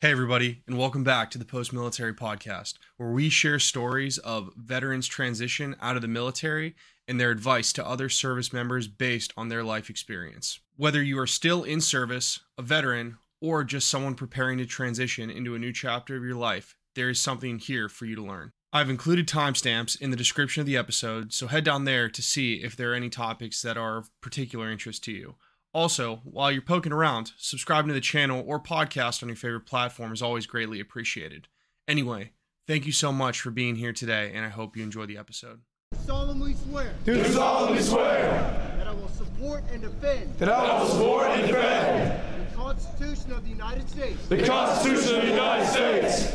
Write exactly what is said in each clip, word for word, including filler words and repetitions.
Hey everybody, and welcome back to the Post-Military Podcast, where we share stories of veterans transition out of the military and their advice to other service members based on their life experience. Whether you are still in service, a veteran, or just someone preparing to transition into a new chapter of your life, there is something here for you to learn. I've included timestamps in the description of the episode, so head down there to see if there are any topics that are of particular interest to you. Also, while you're poking around, subscribing to the channel or podcast on your favorite platform is always greatly appreciated. Anyway, thank you so much for being here today, and I hope you enjoy the episode. Do solemnly swear. Do solemnly swear. That I will support and defend. That I will support and defend. The Constitution of the United States. The Constitution of the United States.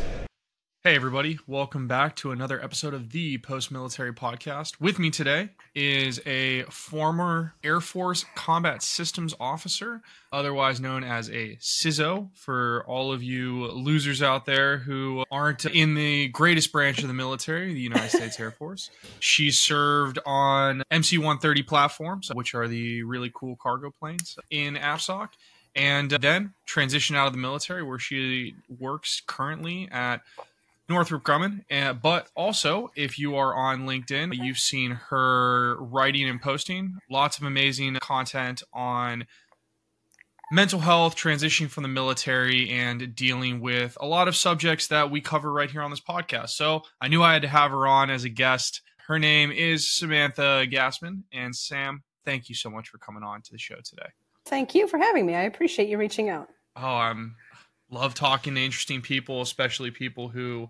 Hey everybody, welcome back to another episode of the Post-Military Podcast. With me today is a former Air Force Combat Systems Officer, otherwise known as a C I S O, for all of you losers out there who aren't in the greatest branch of the military, the United States Air Force. She served on M C one thirty platforms, which are the really cool cargo planes in AFSOC, and then transitioned out of the military where she works currently at Northrop Grumman, uh, but also if you are on LinkedIn, you've seen her writing and posting lots of amazing content on mental health, transitioning from the military, and dealing with a lot of subjects that we cover right here on this podcast. So I knew I had to have her on as a guest. Her name is Samantha Gassman. And Sam, thank you so much for coming on to the show today. Thank you for having me. I appreciate you reaching out. Oh, I'm... love talking to interesting people, especially people who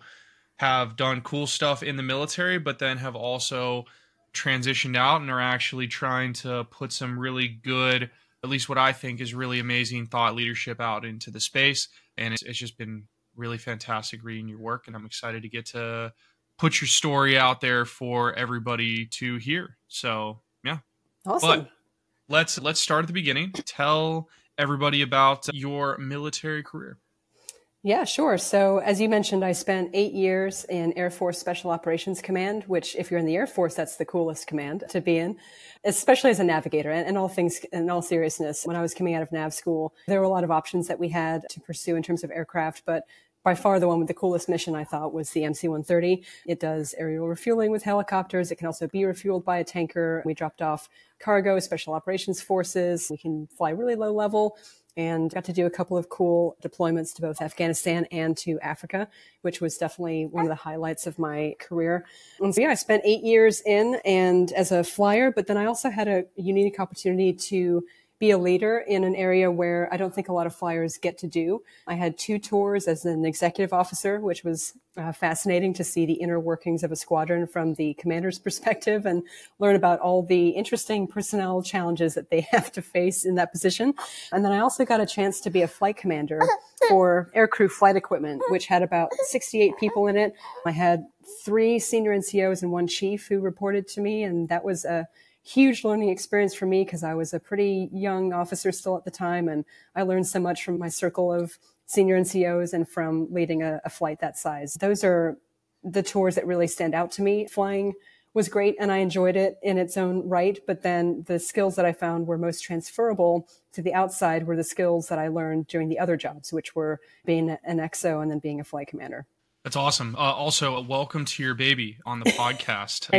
have done cool stuff in the military, but then have also transitioned out and are actually trying to put some really good, at least what I think is really amazing thought leadership out into the space. And it's, it's just been really fantastic reading your work, and I'm excited to get to put your story out there for everybody to hear. So yeah. Awesome. But let's, let's start at the beginning. Tell everybody about your military career. Yeah, sure. So as you mentioned, I spent eight years in Air Force Special Operations Command, which if you're in the Air Force, that's the coolest command to be in, especially as a navigator. And, and all things, in all seriousness, when I was coming out of nav school, there were a lot of options that we had to pursue in terms of aircraft, but by far the one with the coolest mission I thought was the M C one thirty. It does aerial refueling with helicopters. It can also be refueled by a tanker. We dropped off cargo, special operations forces. We can fly really low level, and got to do a couple of cool deployments to both Afghanistan and to Africa, which was definitely one of the highlights of my career. And so yeah, I spent eight years in and as a flyer, but then I also had a unique opportunity to be a leader in an area where I don't think a lot of flyers get to do. I had two tours as an executive officer, which was uh, fascinating to see the inner workings of a squadron from the commander's perspective and learn about all the interesting personnel challenges that they have to face in that position. And then I also got a chance to be a flight commander for aircrew flight equipment, which had about sixty-eight people in it. I had three senior N C Os and one chief who reported to me, and that was a huge learning experience for me because I was a pretty young officer still at the time, and I learned so much from my circle of senior N C Os and from leading a, a flight that size. Those are the tours that really stand out to me. Flying was great and I enjoyed it in its own right, but then the skills that I found were most transferable to the outside were the skills that I learned during the other jobs, which were being an X O and then being a flight commander. That's awesome. Uh, also, welcome to your baby on the podcast.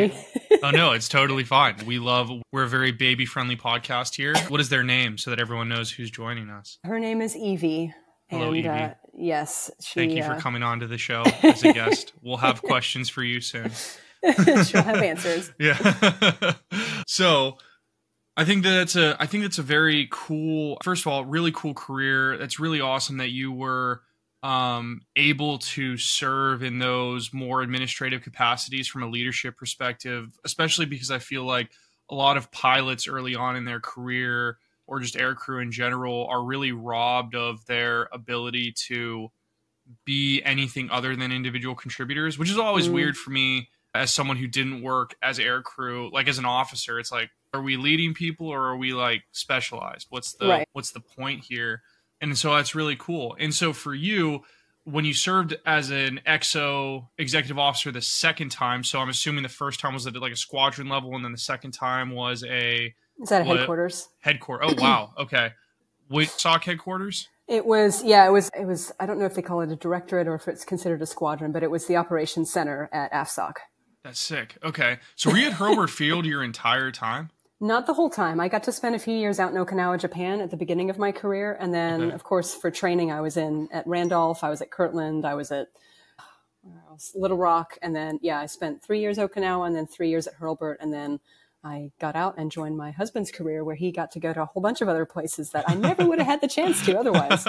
Oh, no, it's totally fine. We love, we're a very baby-friendly podcast here. What is their name so that everyone knows who's joining us? Her name is Evie. Hello, and, Evie. Uh, yes. She, Thank you uh... for coming on to the show as a guest. We'll have questions for you soon. She'll have answers. Yeah. So... I think that's a, I think that's a very cool, first of all, really cool career. That's really awesome that you were um, able to serve in those more administrative capacities from a leadership perspective, especially because I feel like a lot of pilots early on in their career or just aircrew in general are really robbed of their ability to be anything other than individual contributors, which is always mm. weird for me as someone who didn't work as aircrew, like as an officer. It's like, are we leading people or are we like specialized? What's the, right. what's the point here? And so that's really cool. And so for you, when you served as an X O executive officer the second time, so I'm assuming the first time was at like a squadron level. And then the second time was a, is that a headquarters? Headquarters. Oh, wow. Okay. Wait, S O C headquarters? It was, yeah, it was, it was, I don't know if they call it a directorate or if it's considered a squadron, but it was the operations center at AFSOC. That's sick. Okay. So were you at Hurlburt Field your entire time? Not the whole time. I got to spend a few years out in Okinawa, Japan at the beginning of my career. And then, okay. of course, for training, I was in at Randolph, I was at Kirtland, I was at uh, Little Rock. And then, yeah, I spent three years at Okinawa and then three years at Hurlburt. And then I got out and joined my husband's career where he got to go to a whole bunch of other places that I never would have had the chance to otherwise.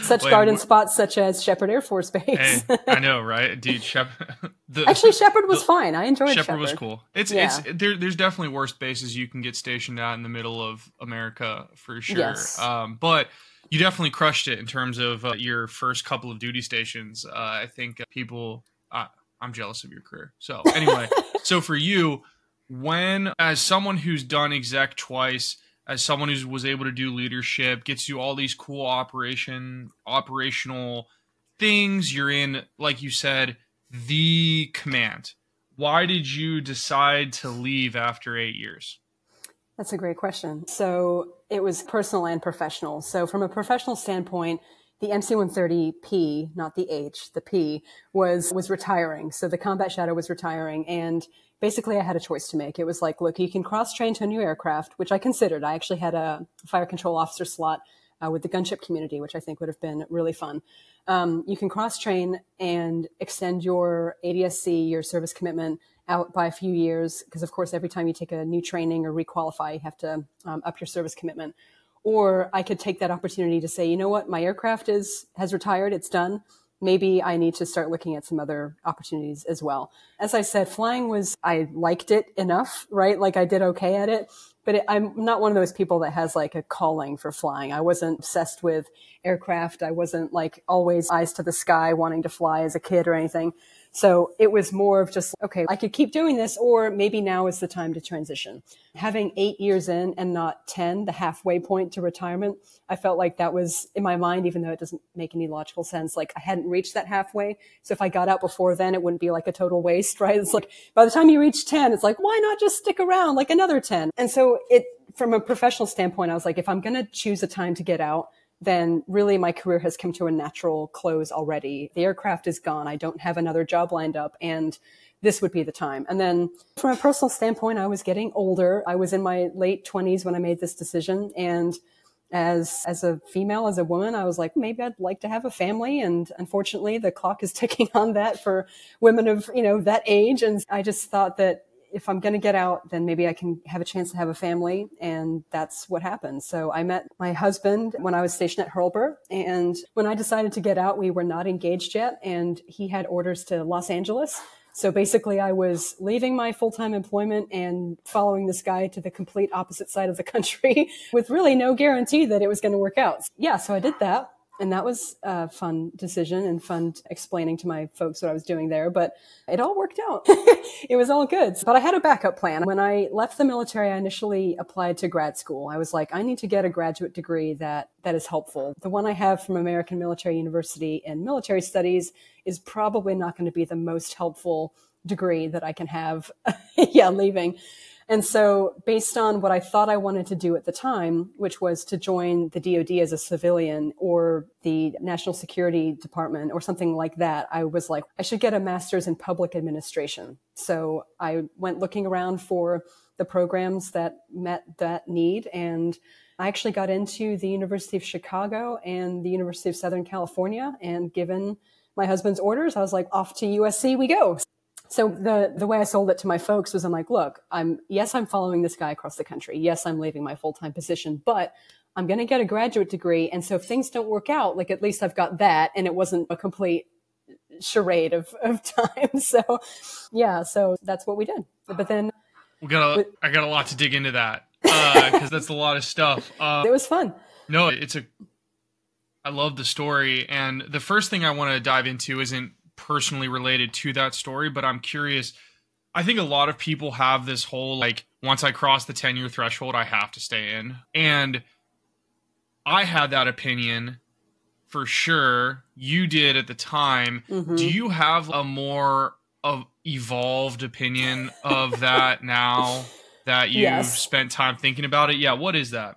Such like, garden spots such as Shepard Air Force Base. Hey, I know, right? Dude, Shepard. The, Actually, Shepard was the, fine. I enjoyed Shepard. Shepard was cool. It's yeah. it's there, There's definitely worse bases you can get stationed out in the middle of America for sure. Yes. Um, but you definitely crushed it in terms of uh, your first couple of duty stations. Uh, I think people, uh, I'm jealous of your career. So anyway, so for you, when, as someone who's done exec twice, as someone who was able to do leadership, gets you all these cool operation, operational things, you're in, like you said, the command. Why did you decide to leave after eight years? That's a great question. So it was personal and professional. So from a professional standpoint, the M C one thirty P, not the H, the P, was was retiring. So the Combat Shadow was retiring, and basically, I had a choice to make. It was like, look, you can cross-train to a new aircraft, which I considered. I actually had a fire control officer slot uh, with the gunship community, which I think would have been really fun. Um, you can cross-train and extend your A D S C, your service commitment, out by a few years. Because, of course, every time you take a new training or requalify, you have to um, up your service commitment. Or I could take that opportunity to say, you know what, my aircraft is has retired, it's done. Maybe I need to start looking at some other opportunities as well. As I said, flying was, I liked it enough, right? Like I did okay at it, but it, I'm not one of those people that has like a calling for flying. I wasn't obsessed with aircraft. I wasn't like always eyes to the sky wanting to fly as a kid or anything. So it was more of just, okay, I could keep doing this, or maybe now is the time to transition. Having eight years in and not ten, the halfway point to retirement, I felt like that was in my mind, even though it doesn't make any logical sense. Like I hadn't reached that halfway. So if I got out before then, it wouldn't be like a total waste, right? It's like by the time you reach ten, it's like, why not just stick around like another ten? And so it, from a professional standpoint, I was like, if I'm going to choose a time to get out, then really my career has come to a natural close already. The aircraft is gone. I don't have another job lined up, and this would be the time. And then from a personal standpoint, I was getting older. I was in my late twenties when I made this decision. And as as a female, as a woman, I was like, maybe I'd like to have a family. And unfortunately, the clock is ticking on that for women of, you know, that age. And I just thought that if I'm going to get out, then maybe I can have a chance to have a family. And that's what happened. So I met my husband when I was stationed at Hurlburt. And when I decided to get out, we were not engaged yet. And he had orders to Los Angeles. So basically, I was leaving my full-time employment and following this guy to the complete opposite side of the country with really no guarantee that it was going to work out. Yeah, so I did that. And that was a fun decision and fun explaining to my folks what I was doing there. But it all worked out. It was all good. But I had a backup plan. When I left the military, I initially applied to grad school. I was like, I need to get a graduate degree that, that is helpful. The one I have from American Military University in military studies is probably not going to be the most helpful degree that I can have yeah, leaving. And so based on what I thought I wanted to do at the time, which was to join the D O D as a civilian or the National Security Department or something like that, I was like, I should get a master's in public administration. So I went looking around for the programs that met that need. And I actually got into the University of Chicago and the University of Southern California. And given my husband's orders, I was like, off to U S C we go. So the, the way I sold it to my folks was I'm like, look, I'm, yes, I'm following this guy across the country. Yes, I'm leaving my full-time position, but I'm going to get a graduate degree. And so if things don't work out, like at least I've got that. And it wasn't a complete charade of, of time. So yeah, so that's what we did. But then we got a, I got a lot to dig into that because uh, that's a lot of stuff. Uh, it was fun. No, it's a, I love the story. And the first thing I want to dive into isn't personally related to that story, but I'm curious. I think a lot of people have this whole, like, once I cross the ten year threshold, I have to stay in. And I had that opinion for sure. You did at the time. Mm-hmm. Do you have a more of evolved opinion of that now that you've yes. spent time thinking about it? Yeah. What is that?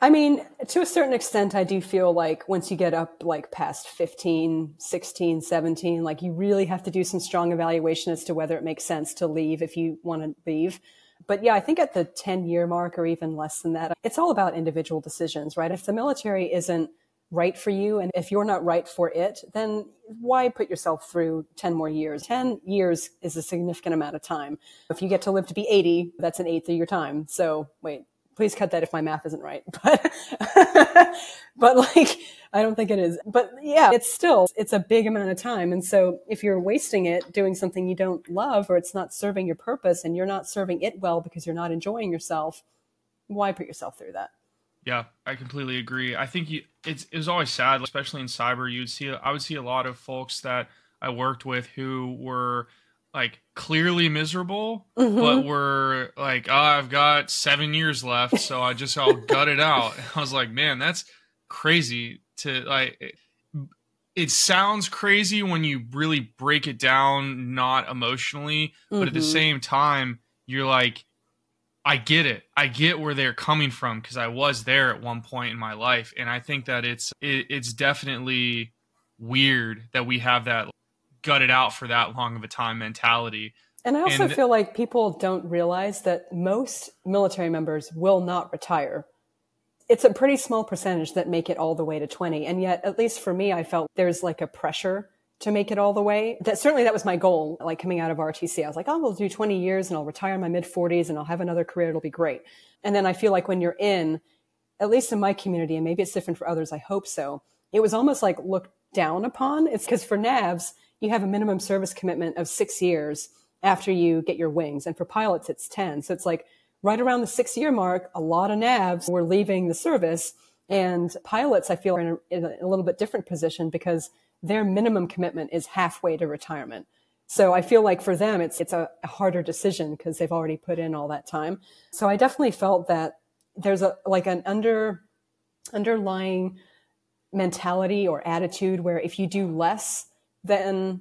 I mean, to a certain extent, I do feel like once you get up like past fifteen, sixteen, seventeen, like you really have to do some strong evaluation as to whether it makes sense to leave if you want to leave. But yeah, I think at the ten year mark or even less than that, it's all about individual decisions, right? If the military isn't right for you and if you're not right for it, then why put yourself through ten more years? ten years is a significant amount of time. If you get to live to be eighty, that's an eighth of your time. So wait. Please cut that if my math isn't right. But, but like, I don't think it is. But yeah, it's still, it's a big amount of time. And so if you're wasting it doing something you don't love, or it's not serving your purpose and you're not serving it well because you're not enjoying yourself, why put yourself through that? Yeah, I completely agree. I think you, it's, it was always sad, especially in cyber, you'd see, I would see a lot of folks that I worked with who were like clearly miserable, mm-hmm. but we're like, oh, I've got seven years left, so I just, I'll gut it out. And I was like, man, that's crazy to like, it, it sounds crazy when you really break it down, not emotionally, mm-hmm. but at the same time, you're like, I get it. I get where they're coming from. Cause I was there at one point in my life. And I think that it's, it, it's definitely weird that we have that gutted out for that long of a time mentality. And I also and th- feel like people don't realize that most military members will not retire. It's a pretty small percentage that make it all the way to twenty. And yet, at least for me, I felt there's like a pressure to make it all the way. That certainly that was my goal. Like coming out of R O T C, I was like, oh, we'll do twenty years and I'll retire in my mid forties and I'll have another career. It'll be great. And then I feel like when you're in, at least in my community, and maybe it's different for others, I hope so, it was almost like looked down upon. It's because for N A Vs, you have a minimum service commitment of six years after you get your wings. And for pilots, it's ten. So it's like right around the six year mark, a lot of N A Vs were leaving the service. And pilots, I feel, are in a, in a little bit different position because their minimum commitment is halfway to retirement. So I feel like for them, it's it's a harder decision because they've already put in all that time. So I definitely felt that there's a like an under underlying mentality or attitude where if you do less than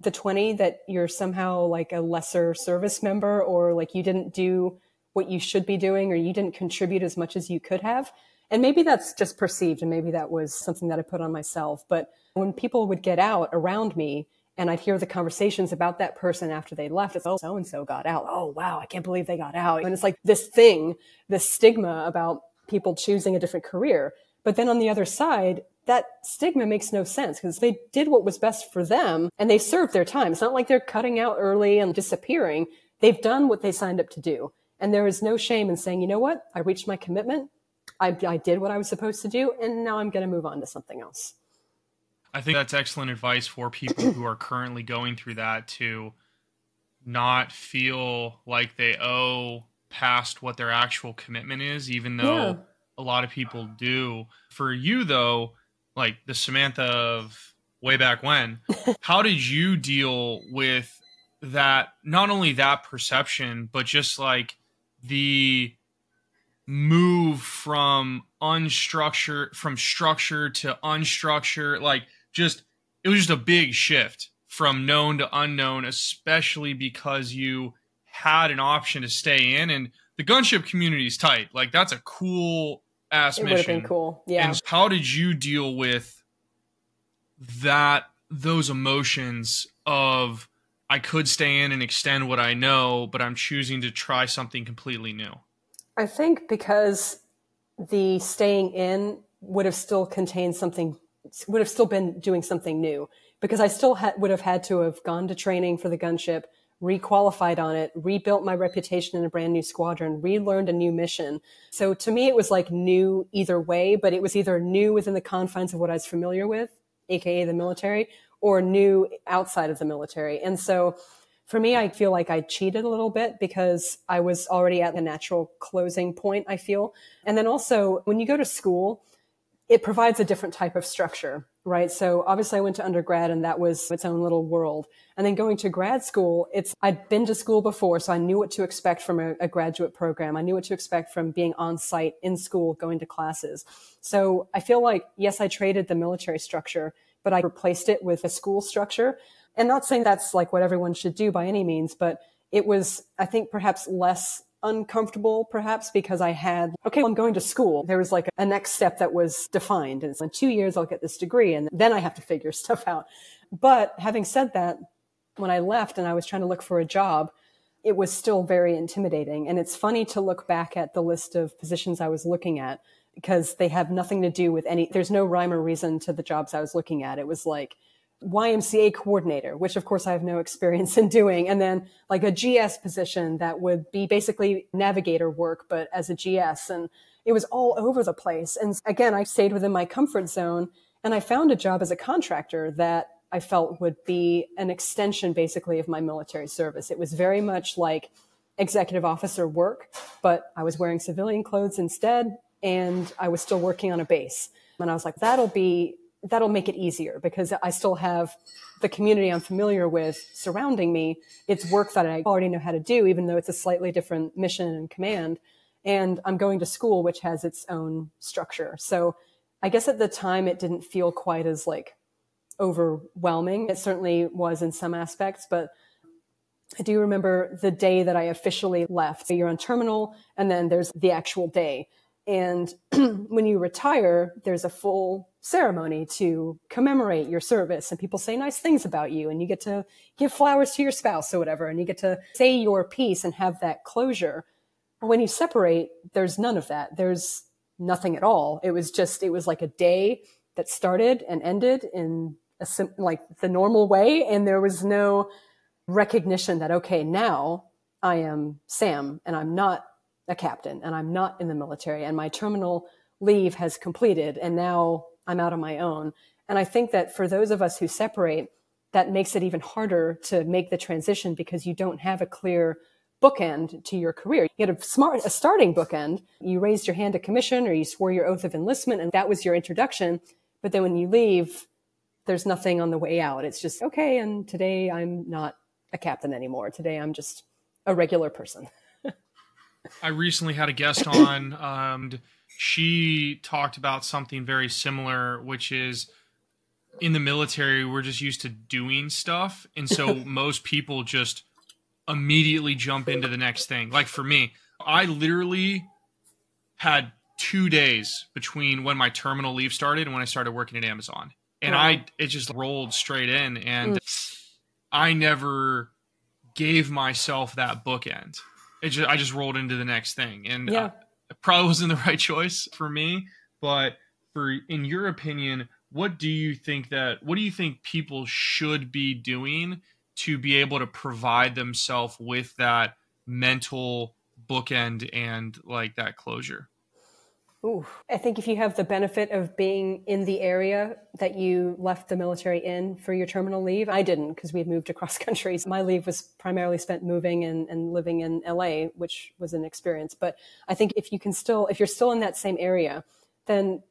the twenty, that you're somehow like a lesser service member, or like you didn't do what you should be doing, or you didn't contribute as much as you could have. And maybe that's just perceived, and maybe that was something that I put on myself. But when people would get out around me and I'd hear the conversations about that person after they left, it's, oh, so-and-so got out. Oh, wow, I can't believe they got out. And it's like this thing, this stigma about people choosing a different career. But then on the other side, that stigma makes no sense because they did what was best for them and they served their time. It's not like they're cutting out early and disappearing. They've done what they signed up to do. And there is no shame in saying, you know what? I reached my commitment. I, I did what I was supposed to do. And now I'm going to move on to something else. I think that's excellent advice for people who are currently going through that, to not feel like they owe past what their actual commitment is, even though yeah. a lot of people do. For you, though, like the Samantha of way back when, how did you deal with that? Not only that perception, but just like the move from unstructured, from structure to unstructured, like just, it was just a big shift from known to unknown, especially because you had an option to stay in, and the gunship community is tight. Like that's a cool ass mission. It would have been cool. Yeah. And how did you deal with that, those emotions of I could stay in and extend what I know, but I'm choosing to try something completely new? I think because the staying in would have still contained something, would have still been doing something new, because I still ha- would have had to have gone to training for the gunship, requalified on it, rebuilt my reputation in a brand new squadron, relearned a new mission. So to me, it was like new either way, but it was either new within the confines of what I was familiar with, A K A the military, or new outside of the military. And so for me, I feel like I cheated a little bit because I was already at the natural closing point, I feel. And then also when you go to school, it provides a different type of structure, right? So obviously I went to undergrad and that was its own little world. And then going to grad school, it's, I'd been to school before, so I knew what to expect from a, a graduate program. I knew what to expect from being on site in school, going to classes. So I feel like, yes, I traded the military structure, but I replaced it with a school structure. And not saying that's like what everyone should do by any means, but it was, I think, perhaps less uncomfortable, perhaps, because I had, okay, well, I'm going to school. There was like a next step that was defined. And in two years, I'll get this degree, and then I have to figure stuff out. But having said that, when I left and I was trying to look for a job, it was still very intimidating. And it's funny to look back at the list of positions I was looking at, because they have nothing to do with any, there's no rhyme or reason to the jobs I was looking at. It was like Y M C A coordinator, which of course I have no experience in doing. And then like a G S position that would be basically navigator work, but as a G S. And it was all over the place. And again, I stayed within my comfort zone, and I found a job as a contractor that I felt would be an extension basically of my military service. It was very much like executive officer work, but I was wearing civilian clothes instead, and I was still working on a base. And I was like, that'll be, that'll make it easier because I still have the community I'm familiar with surrounding me. It's work that I already know how to do, even though it's a slightly different mission and command. And I'm going to school, which has its own structure. So I guess at the time it didn't feel quite as like overwhelming. It certainly was in some aspects, but I do remember the day that I officially left. So you're on terminal, and then there's the actual day. And when you retire, there's a full ceremony to commemorate your service, and people say nice things about you, and you get to give flowers to your spouse or whatever, and you get to say your piece and have that closure. But when you separate, there's none of that. There's nothing at all. It was just, it was like a day that started and ended in a sim- like the normal way. And there was no recognition that, okay, now I am Sam, and I'm not a captain, and I'm not in the military, and my terminal leave has completed, and now I'm out on my own. And I think that for those of us who separate, that makes it even harder to make the transition, because you don't have a clear bookend to your career. You had a smart, a starting bookend. You raised your hand to commission, or you swore your oath of enlistment, and that was your introduction. But then when you leave, there's nothing on the way out. It's just, okay, and today I'm not a captain anymore. Today I'm just a regular person. I recently had a guest on. Um, she talked about something very similar, which is in the military, we're just used to doing stuff. And so most people just immediately jump into the next thing. Like for me, I literally had two days between when my terminal leave started and when I started working at Amazon. And wow. I, it just rolled straight in, and mm. I never gave myself that bookend. It just, I just rolled into the next thing, and yeah. uh, it probably wasn't the right choice for me, but for, in your opinion, what do you think that, what do you think people should be doing to be able to provide themselves with that mental bookend and like that closure? Ooh. I think if you have the benefit of being in the area that you left the military in for your terminal leave, I didn't, because we had moved across countries. My leave was primarily spent moving and, and living in L A, which was an experience. But I think if you can still, if you're still in that same area, then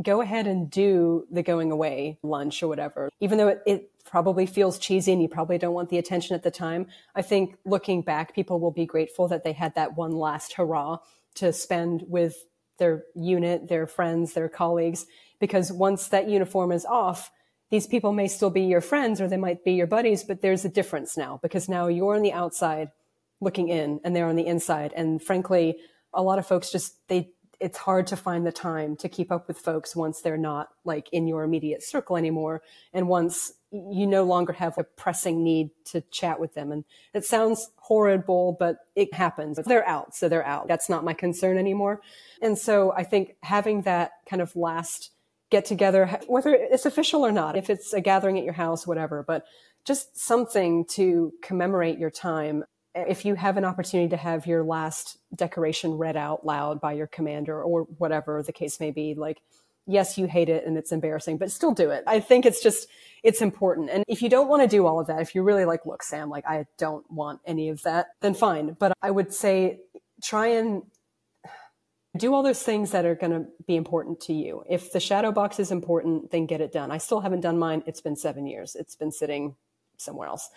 go ahead and do the going away lunch or whatever, even though it, it probably feels cheesy and you probably don't want the attention at the time. I think looking back, people will be grateful that they had that one last hurrah to spend with their unit, their friends, their colleagues, because once that uniform is off, these people may still be your friends or they might be your buddies, but there's a difference now, because now you're on the outside looking in and they're on the inside. And frankly, a lot of folks just, they, it's hard to find the time to keep up with folks once they're not like in your immediate circle anymore. And once you no longer have a pressing need to chat with them. And it sounds horrible, but it happens. They're out, so they're out. That's not my concern anymore. And so I think having that kind of last get together, whether it's official or not, if it's a gathering at your house, whatever, but just something to commemorate your time. If you have an opportunity to have your last decoration read out loud by your commander or whatever the case may be, like, yes, you hate it and it's embarrassing, but still do it. I think it's just, it's important. And if you don't want to do all of that, if you're really like, look, Sam, like, I don't want any of that, then fine. But I would say try and do all those things that are going to be important to you. If the shadow box is important, then get it done. I still haven't done mine. It's been seven years. It's been sitting somewhere else.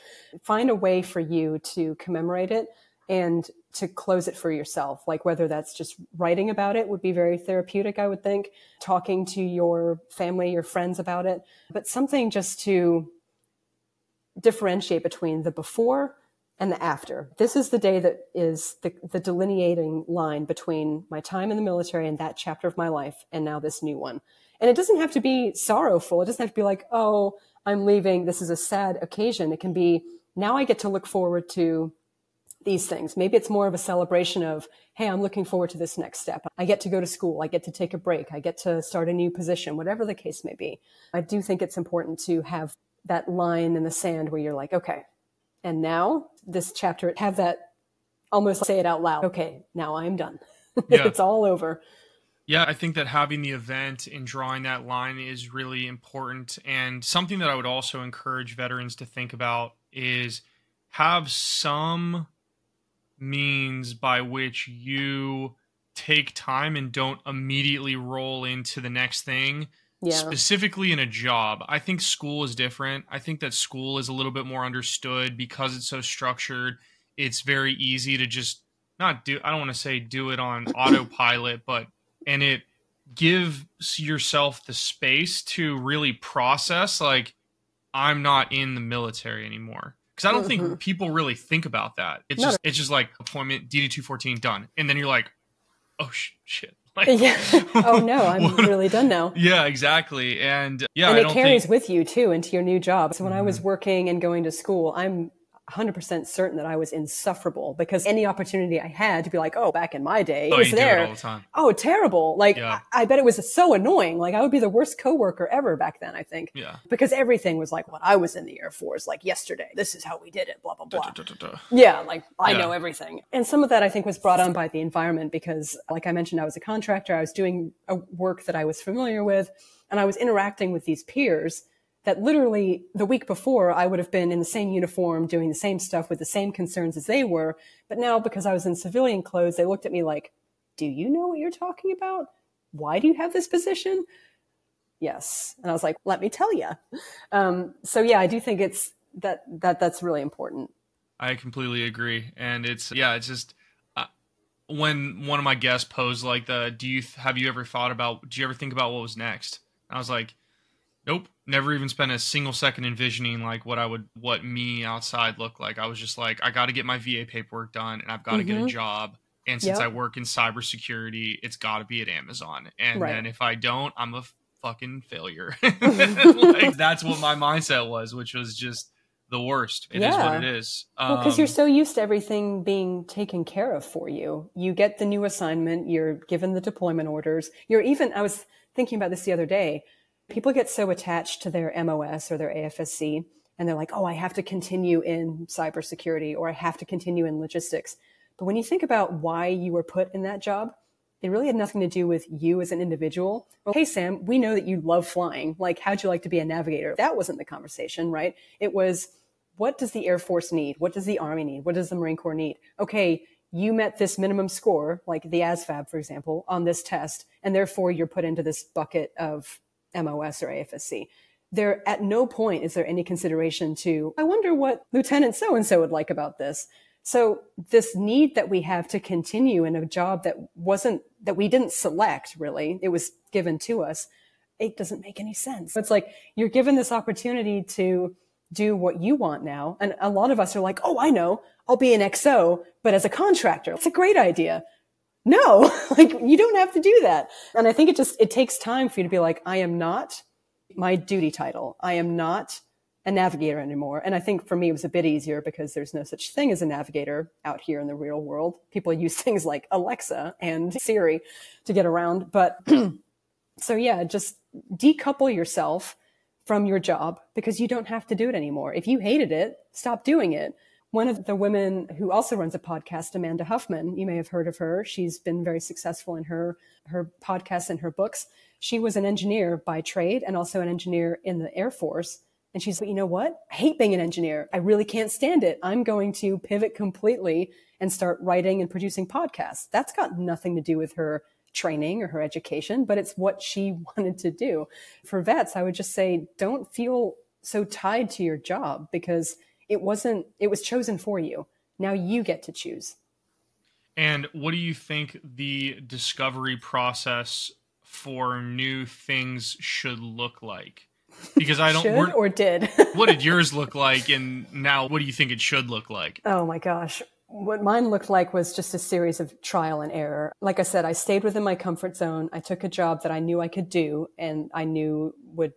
Find a way for you to commemorate it and to close it for yourself. Like whether that's just writing about it would be very therapeutic, I would think, talking to your family, your friends about it, but something just to differentiate between the before and the after. This is the day that is the, the delineating line between my time in the military and that chapter of my life, and now this new one. And it doesn't have to be sorrowful. It doesn't have to be like, oh, I'm leaving, this is a sad occasion. It can be, now I get to look forward to these things. Maybe it's more of a celebration of, hey, I'm looking forward to this next step. I get to go to school. I get to take a break. I get to start a new position, whatever the case may be. I do think it's important to have that line in the sand where you're like, okay, and now this chapter, have that almost say it out loud. Okay, now I'm done. Yeah. It's all over. Yeah, I think that having the event and drawing that line is really important. And something that I would also encourage veterans to think about is have some means by which you take time and don't immediately roll into the next thing. Yeah. Specifically in a job. I think school is different. I think that school is a little bit more understood because it's so structured. It's very easy to just not do, I don't want to say do it on autopilot, but, and it gives yourself the space to really process, like, I'm not in the military anymore. Because I don't mm-hmm. think people really think about that. It's no. just, it's just like appointment, D D two fourteen, done. And then you're like, oh sh- shit. Like, yeah. Oh no, I'm really done now. Yeah, exactly. And yeah, and it I don't carries think... with you too into your new job. So when mm-hmm. I was working and going to school, I'm one hundred percent certain that I was insufferable because any opportunity I had to be like, oh, back in my day, oh, it was there. It all the time. Oh, terrible. Like, yeah. I-, I bet it was so annoying. Like, I would be the worst coworker ever back then, I think. Yeah. Because everything was like, when I was in the Air Force, like yesterday, this is how we did it, blah, blah, blah. Da, da, da, da. Yeah, like, I yeah. know everything. And some of that, I think, was brought on by the environment because, like I mentioned, I was a contractor. I was doing a work that I was familiar with, and I was interacting with these peers that literally the week before I would have been in the same uniform doing the same stuff with the same concerns as they were. But now because I was in civilian clothes, they looked at me like, do you know what you're talking about? Why do you have this position? Yes. And I was like, let me tell you. Um, so yeah, I do think it's that, that that's really important. I completely agree. And it's, yeah, it's just uh, when one of my guests posed like the, do you, have you ever thought about, do you ever think about what was next? And I was like, nope. Never even spent a single second envisioning like what I would, what me outside looked like. I was just like, I got to get my V A paperwork done and I've got to mm-hmm. get a job. And since yep. I work in cybersecurity, it's got to be at Amazon. And right. then if I don't, I'm a fucking failure. Like, that's what my mindset was, which was just the worst. It yeah. is what it is. Um, well, because you're so used to everything being taken care of for you. You get the new assignment. You're given the deployment orders. You're even, I was thinking about this the other day. People get so attached to their M O S or their A F S C, and they're like, oh, I have to continue in cybersecurity, or I have to continue in logistics. But when you think about why you were put in that job, it really had nothing to do with you as an individual. Well, hey, Sam, we know that you love flying. Like, how'd you like to be a navigator? That wasn't the conversation, right? It was, what does the Air Force need? What does the Army need? What does the Marine Corps need? Okay, you met this minimum score, like the A S V A B, for example, on this test, and therefore you're put into this bucket of M O S or A F S C. There, at no point is there any consideration to, I wonder what Lieutenant so-and-so would like about this. So this need that we have to continue in a job that wasn't, that we didn't select really, it was given to us, it doesn't make any sense. It's like, you're given this opportunity to do what you want now. And a lot of us are like, oh, I know, I'll be an X O, but as a contractor. It's a great idea. No, like, you don't have to do that. And I think it just, it takes time for you to be like, I am not my duty title. I am not a navigator anymore. And I think for me, it was a bit easier because there's no such thing as a navigator out here in the real world. People use things like Alexa and Siri to get around. But so yeah, just decouple yourself from your job because you don't have to do it anymore. If you hated it, stop doing it. One of the women who also runs a podcast, Amanda Huffman, you may have heard of her. She's been very successful in her, her podcasts and her books. She was an engineer by trade and also an engineer in the Air Force. And she's like, you know what? I hate being an engineer. I really can't stand it. I'm going to pivot completely and start writing and producing podcasts. That's got nothing to do with her training or her education, but it's what she wanted to do. For vets, I would just say, don't feel so tied to your job because it wasn't, it was chosen for you. Now you get to choose. And what do you think the discovery process for new things should look like? Because I don't. Should or did? What did yours look like, and now what do you think it should look like? Oh my gosh. What mine looked like was just a series of trial and error. Like I said, I stayed within my comfort zone. I took a job that I knew I could do and I knew would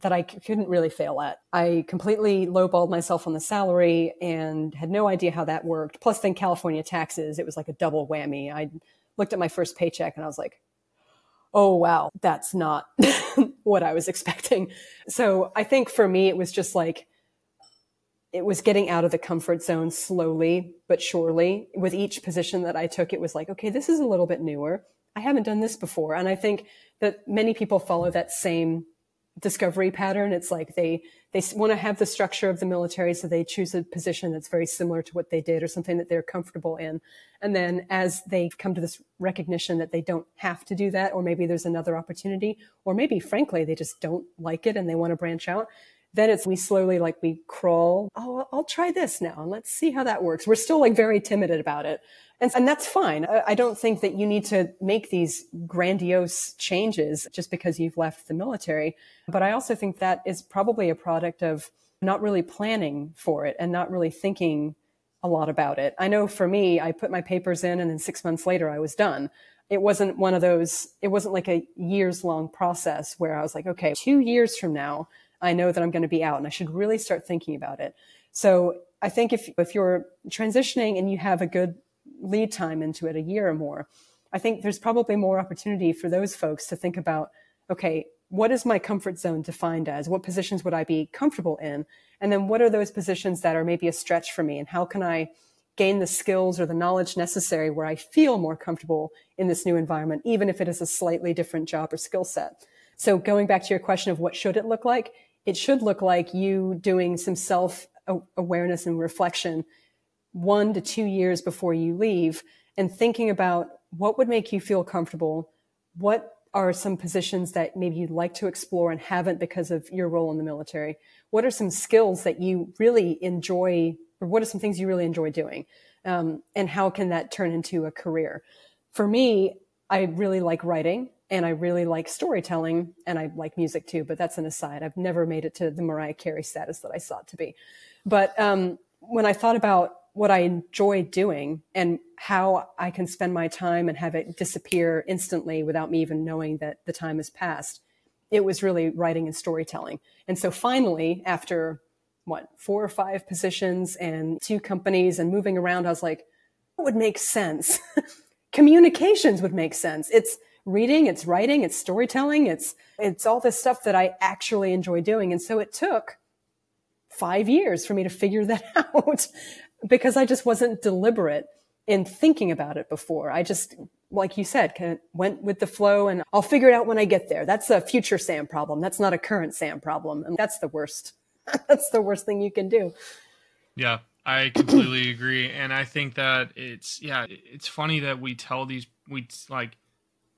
that I couldn't really fail at. I completely lowballed myself on the salary and had no idea how that worked. Plus then California taxes, it was like a double whammy. I looked at my first paycheck and I was like, oh, wow, that's not what I was expecting. So I think for me, it was just like, it was getting out of the comfort zone slowly, but surely. With each position that I took, it was like, okay, this is a little bit newer. I haven't done this before. And I think that many people follow that same discovery pattern. It's like they, they want to have the structure of the military. So they choose a position that's very similar to what they did or something that they're comfortable in. And then as they come to this recognition that they don't have to do that, or maybe there's another opportunity, or maybe frankly, they just don't like it and they want to branch out. Then it's, we slowly, like we crawl, oh, I'll try this now and let's see how that works. We're still like very timid about it. And, and that's fine. I, I don't think that you need to make these grandiose changes just because you've left the military. But I also think that is probably a product of not really planning for it and not really thinking a lot about it. I know for me, I put my papers in and then six months later I was done. It wasn't one of those, it wasn't like a years long process where I was like, okay, two years from now, I know that I'm going to be out and I should really start thinking about it. So I think if if you're transitioning and you have a good lead time into it, a year or more, I think there's probably more opportunity for those folks to think about, okay, what is my comfort zone defined as? What positions would I be comfortable in? And then what are those positions that are maybe a stretch for me? And how can I gain the skills or the knowledge necessary where I feel more comfortable in this new environment, even if it is a slightly different job or skill set? So going back to your question of what should it look like? It should look like you doing some self-awareness and reflection one to two years before you leave and thinking about what would make you feel comfortable, what are some positions that maybe you'd like to explore and haven't because of your role in the military, what are some skills that you really enjoy, or what are some things you really enjoy doing, um, and how can that turn into a career? For me, I really like writing. And I really like storytelling and I like music too, but that's an aside. I've never made it to the Mariah Carey status that I sought to be. But um, when I thought about what I enjoy doing and how I can spend my time and have it disappear instantly without me even knowing that the time has passed, it was really writing and storytelling. And so finally, after what, four or five positions and two companies and moving around, I was like, what would make sense? Communications would make sense. It's reading, it's writing, it's storytelling, it's it's all this stuff that I actually enjoy doing. And so it took five years for me to figure that out because I just wasn't deliberate in thinking about it before. I just, like you said, kind of went with the flow and I'll figure it out when I get there. That's a future Sam problem. That's not a current Sam problem. And that's the worst. That's the worst thing you can do. Yeah, I completely agree. And I think that it's, yeah, it's funny that we tell these, we like,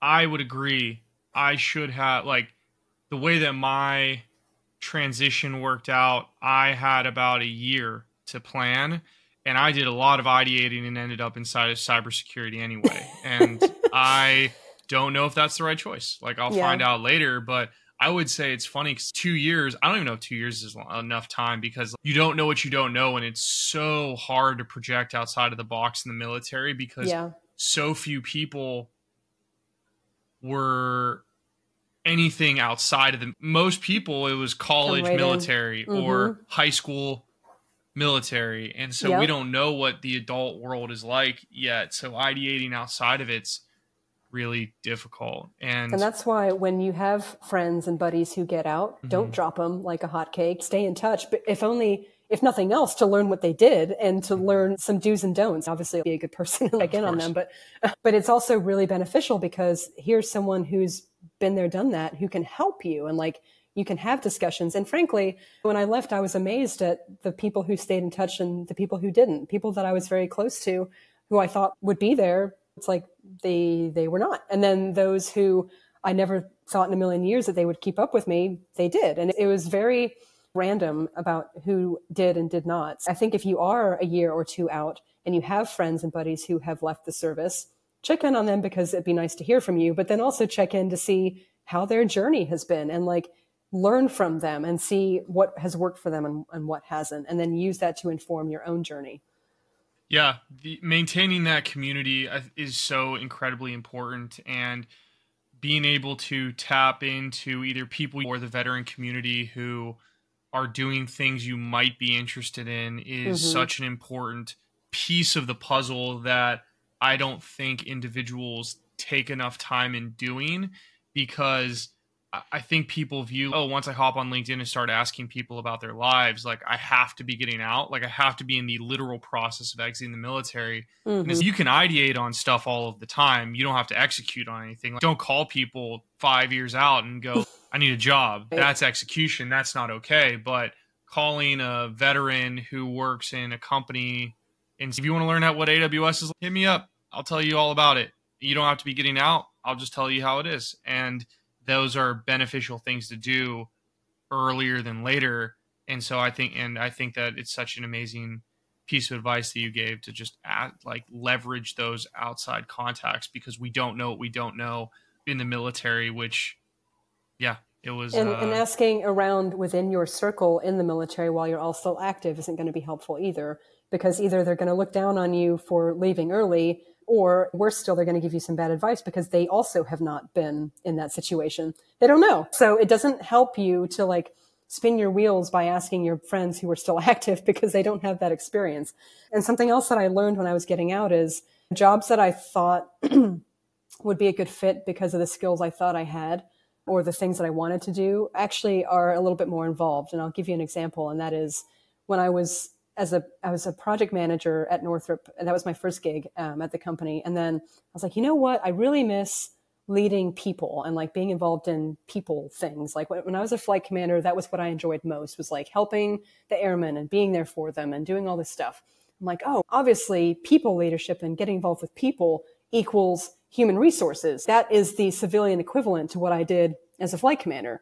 I would agree. I should have, like, the way that my transition worked out, I had about a year to plan, and I did a lot of ideating and ended up inside of cybersecurity anyway. And I don't know if that's the right choice. Like, I'll yeah. find out later, but I would say it's funny because two years, I don't even know if two years is long, enough time because you don't know what you don't know, and it's so hard to project outside of the box in the military because yeah. so few people were anything outside of the most people. It was college right military mm-hmm. or high school military. And so yep. we don't know what the adult world is like yet. So ideating outside of it's really difficult. And, and that's why when you have friends and buddies who get out, mm-hmm. don't drop them like a hotcake, stay in touch. But if only, if nothing else, to learn what they did and to learn some do's and don'ts. Obviously, be a good person to like in on them, but but it's also really beneficial because here's someone who's been there, done that, who can help you and like you can have discussions. And frankly, when I left, I was amazed at the people who stayed in touch and the people who didn't. People that I was very close to, who I thought would be there, it's like they they were not. And then those who I never thought in a million years that they would keep up with me, they did, and it was very random about who did and did not. I think if you are a year or two out and you have friends and buddies who have left the service, check in on them because it'd be nice to hear from you, but then also check in to see how their journey has been and like learn from them and see what has worked for them and, and what hasn't, and then use that to inform your own journey. Yeah, the, maintaining that community is so incredibly important, and being able to tap into either people or the veteran community who are doing things you might be interested in is mm-hmm. such an important piece of the puzzle that I don't think individuals take enough time in doing, because I think people view, oh, once I hop on LinkedIn and start asking people about their lives, like I have to be getting out, like I have to be in the literal process of exiting the military. Mm-hmm. And you can ideate on stuff all of the time. You don't have to execute on anything. Like, don't call people five years out and go, I need a job. That's execution. That's not okay. But calling a veteran who works in a company and if you want to learn how, what A W S is, hit me up. I'll tell you all about it. You don't have to be getting out. I'll just tell you how it is. And those are beneficial things to do earlier than later. And so I think, and I think that it's such an amazing piece of advice that you gave to just add, like leverage those outside contacts, because we don't know what we don't know in the military, which, yeah, it was. And, uh, and asking around within your circle in the military while you're all still active isn't going to be helpful either, because either they're going to look down on you for leaving early, or worse still, they're going to give you some bad advice because they also have not been in that situation. They don't know. So it doesn't help you to like spin your wheels by asking your friends who are still active, because they don't have that experience. And something else that I learned when I was getting out is jobs that I thought would be a good fit because of the skills I thought I had or the things that I wanted to do actually are a little bit more involved. And I'll give you an example. And that is when I was As a, I was a project manager at Northrop, and that was my first gig um, at the company. And then I was like, you know what? I really miss leading people and like being involved in people things. Like when I was a flight commander, that was what I enjoyed most, was like helping the airmen and being there for them and doing all this stuff. I'm like, oh, obviously people leadership and getting involved with people equals human resources. That is the civilian equivalent to what I did as a flight commander.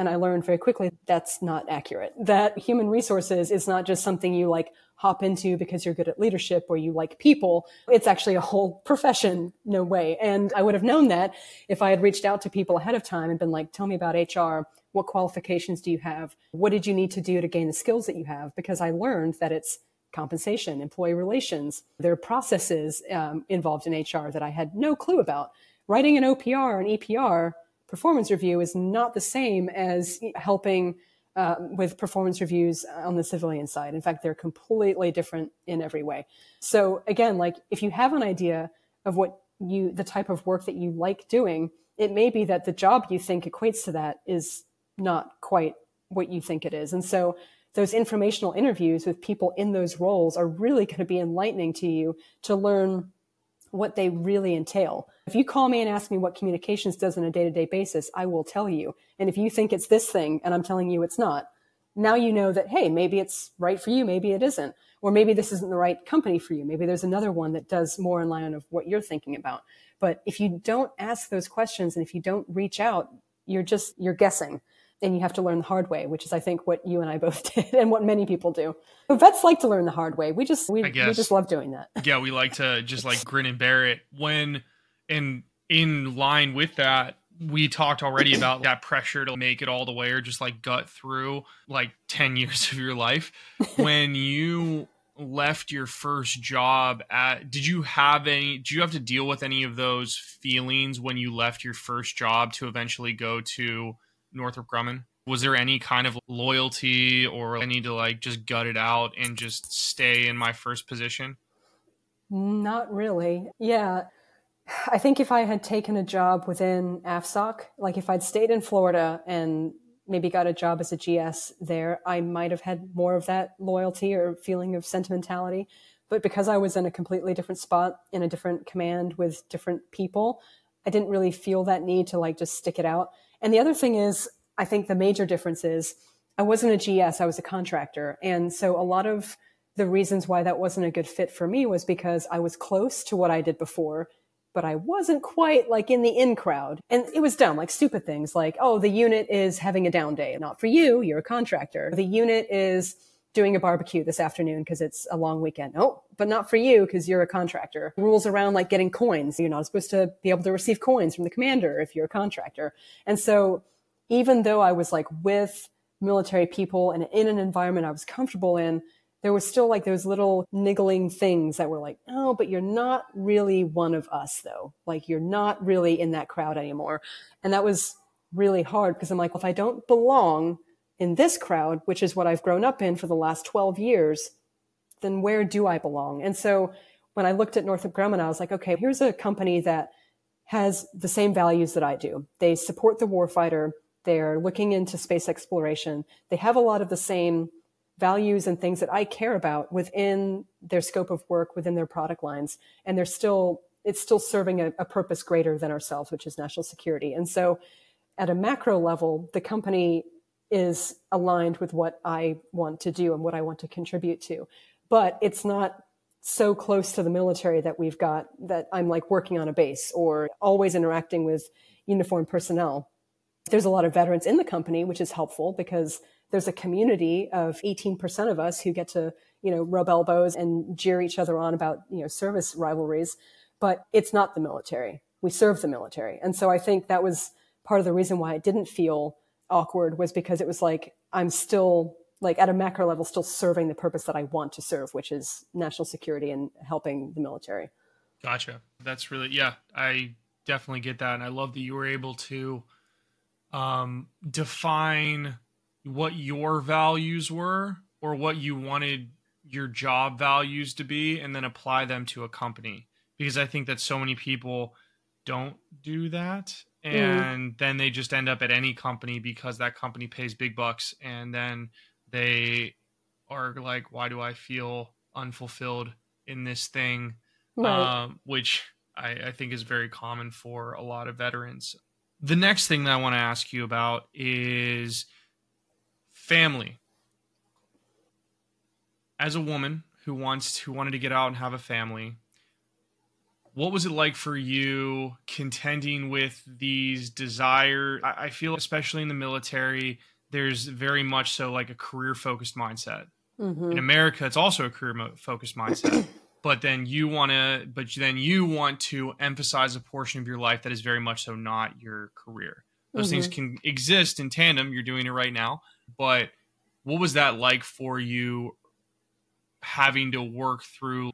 And I learned very quickly that's not accurate, that human resources is not just something you like hop into because you're good at leadership or you like people. It's actually a whole profession, no way. And I would have known that if I had reached out to people ahead of time and been like, tell me about H R. What qualifications do you have? What did you need to do to gain the skills that you have? Because I learned that it's compensation, employee relations, there are processes um, involved in H R that I had no clue about. Writing an O P R, an E P R, performance review is not the same as helping uh, with performance reviews on the civilian side. In fact, they're completely different in every way. So again, like if you have an idea of what you, the type of work that you like doing, it may be that the job you think equates to that is not quite what you think it is. And so those informational interviews with people in those roles are really going to be enlightening to you to learn what they really entail. If you call me and ask me what communications does on a day-to-day basis, I will tell you. And if you think it's this thing and I'm telling you it's not, now you know that, hey, maybe it's right for you, maybe it isn't, or maybe this isn't the right company for you. Maybe there's another one that does more in line of what you're thinking about. But if you don't ask those questions and if you don't reach out, you're just, you're guessing. And you have to learn the hard way, which is, I think, what you and I both did and what many people do. But vets like to learn the hard way. We just we, we just love doing that. Yeah, we like to just like grin and bear it. When, and in line with that, we talked already about that pressure to make it all the way or just like gut through like ten years of your life. When you left your first job at, did you have any, do you have to deal with any of those feelings when you left your first job to eventually go to Northrop Grumman? Was there any kind of loyalty or I need to like just gut it out and just stay in my first position? Not really. Yeah. I think if I had taken a job within AFSOC, like if I'd stayed in Florida and maybe got a job as a G S there, I might have had more of that loyalty or feeling of sentimentality. But because I was in a completely different spot in a different command with different people, I didn't really feel that need to like just stick it out. And the other thing is, I think the major difference is I wasn't a G S, I was a contractor. And so a lot of the reasons why that wasn't a good fit for me was because I was close to what I did before, but I wasn't quite like in the in crowd. And it was dumb, like stupid things like, oh, the unit is having a down day. Not for you, you're a contractor. The unit is doing a barbecue this afternoon because it's a long weekend. Oh, but not for you because you're a contractor. Rules around like getting coins. You're not supposed to be able to receive coins from the commander if you're a contractor. And so even though I was like with military people and in an environment I was comfortable in, there was still like those little niggling things that were like, oh, but you're not really one of us though. Like you're not really in that crowd anymore. And that was really hard because I'm like, well, if I don't belong in this crowd, which is what I've grown up in for the last twelve years, then where do I belong? And so when I looked at Northrop Grumman, I was like, okay, here's a company that has the same values that I do. They support the warfighter. They're looking into space exploration. They have a lot of the same values and things that I care about within their scope of work, within their product lines. And they're still, it's still serving a, a purpose greater than ourselves, which is national security. And so at a macro level, the company is aligned with what I want to do and what I want to contribute to. But it's not so close to the military that we've got that I'm like working on a base or always interacting with uniformed personnel. There's a lot of veterans in the company, which is helpful because there's a community of eighteen percent of us who get to, you know, rub elbows and jeer each other on about, you know, service rivalries, but it's not the military. We serve the military. And so I think that was part of the reason why it didn't feel awkward was because it was like, I'm still like at a macro level, still serving the purpose that I want to serve, which is national security and helping the military. Gotcha. That's really, yeah, I definitely get that. And I love that you were able to um, define what your values were or what you wanted your job values to be, and then apply them to a company. Because I think that so many people don't do that. And mm. then they just end up at any company because that company pays big bucks. And then they are like, why do I feel unfulfilled in this thing? Right. Um, which I, I think is very common for a lot of veterans. The next thing that I want to ask you about is family. As a woman who wants who wanted to get out and have a family, what was it like for you contending with these desires? I, I feel especially in the military, there's very much so like a career-focused mindset. Mm-hmm. In America, it's also a career-focused mindset. But then you want to, but then you want to emphasize a portion of your life that is very much so not your career. Those mm-hmm. things can exist in tandem. You're doing it right now. But what was that like for you, having to work through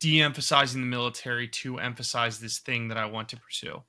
de-emphasizing the military to emphasize this thing that I want to pursue?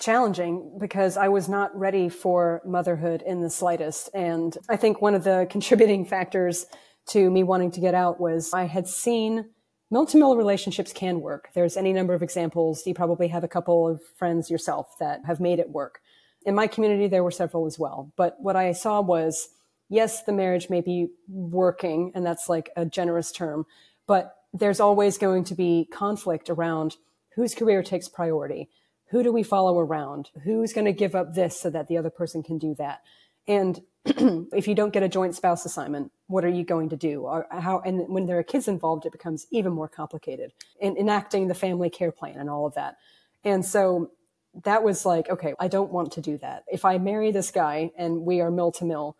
Challenging, because I was not ready for motherhood in the slightest. And I think one of the contributing factors to me wanting to get out was I had seen mill-to-mill relationships can work. There's any number of examples. You probably have a couple of friends yourself that have made it work. In my community, there were several as well. But what I saw was, yes, the marriage may be working, and that's like a generous term, but there's always going to be conflict around whose career takes priority. Who do we follow around? Who's going to give up this so that the other person can do that? And if you don't get a joint spouse assignment, what are you going to do? Or how? And when there are kids involved, it becomes even more complicated. And enacting the family care plan and all of that. And so that was like, okay, I don't want to do that. If I marry this guy and we are mill to mill,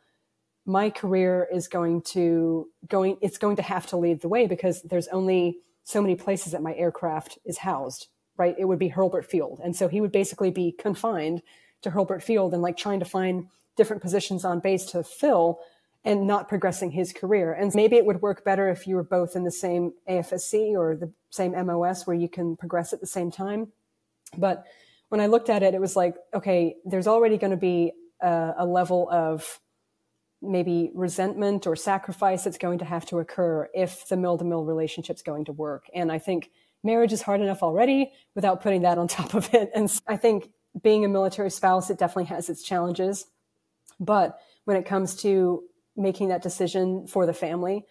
my career is going to going. It's going to have to lead the way because there's only so many places that my aircraft is housed. Right? It would be Hurlburt Field. And so he would basically be confined to Hurlburt Field and like trying to find different positions on base to fill and not progressing his career. And maybe it would work better if you were both in the same A F S C or the same M O S where you can progress at the same time. But when I looked at it, it was like, okay, there's already going to be a, a level of maybe resentment or sacrifice that's going to have to occur if the mill-to-mill relationship's going to work. And I think marriage is hard enough already without putting that on top of it. And I think being a military spouse, it definitely has its challenges. But when it comes to making that decision for the family,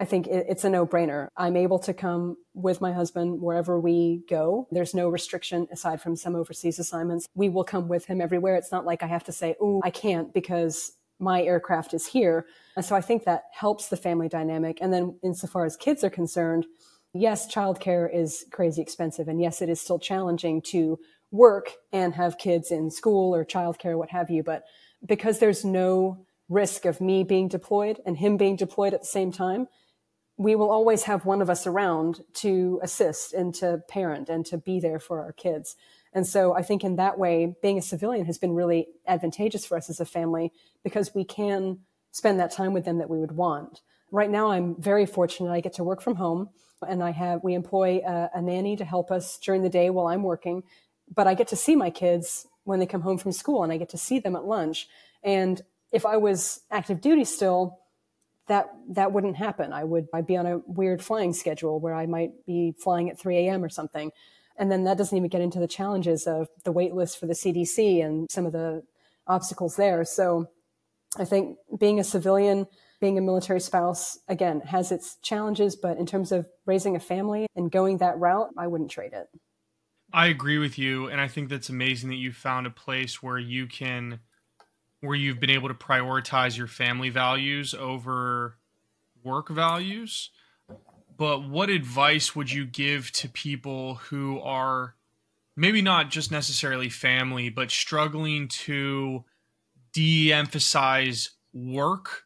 I think it's a no-brainer. I'm able to come with my husband wherever we go. There's no restriction aside from some overseas assignments. We will come with him everywhere. It's not like I have to say, oh, I can't because my aircraft is here. And so I think that helps the family dynamic. And then insofar as kids are concerned, yes, childcare is crazy expensive. And yes, it is still challenging to work and have kids in school or childcare, what have you. But because there's no risk of me being deployed and him being deployed at the same time, we will always have one of us around to assist and to parent and to be there for our kids. And so I think in that way, being a civilian has been really advantageous for us as a family because we can spend that time with them that we would want. Right now, I'm very fortunate. I get to work from home, and I have we employ a, a nanny to help us during the day while I'm working. But I get to see my kids when they come home from school, and I get to see them at lunch. And if I was active duty still, that that wouldn't happen. I would I'd be on a weird flying schedule where I might be flying at three a.m. or something. And then that doesn't even get into the challenges of the wait list for the C D C and some of the obstacles there. So I think being a civilian, being a military spouse, again, has its challenges. But in terms of raising a family and going that route, I wouldn't trade it. I agree with you. And I think that's amazing that you found a place where you can, where you've been able to prioritize your family values over work values. But what advice would you give to people who are maybe not just necessarily family, but struggling to de-emphasize work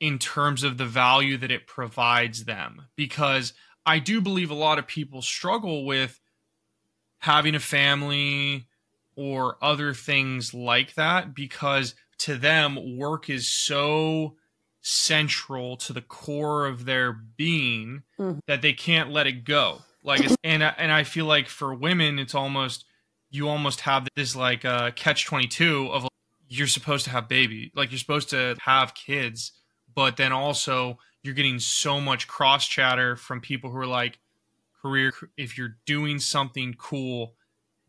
in terms of the value that it provides them? Because I do believe a lot of people struggle with having a family or other things like that, because to them, work is so central to the core of their being mm. that they can't let it go. Like, it's, and and I feel like for women, it's almost, you almost have this like a uh, catch twenty-two of, like, you're supposed to have baby, like you're supposed to have kids, but then also you're getting so much cross chatter from people who are like, career, if you're doing something cool,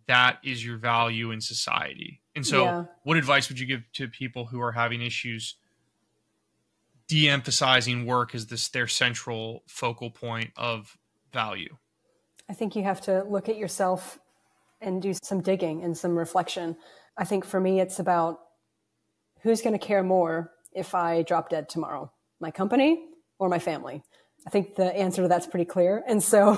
that is your value in society. And so yeah. What advice would you give to people who are having issues de-emphasizing work as this their central focal point of value? I think you have to look at yourself and do some digging and some reflection. I think for me, it's about who's going to care more if I drop dead tomorrow, my company or my family? I think the answer to that's pretty clear. And so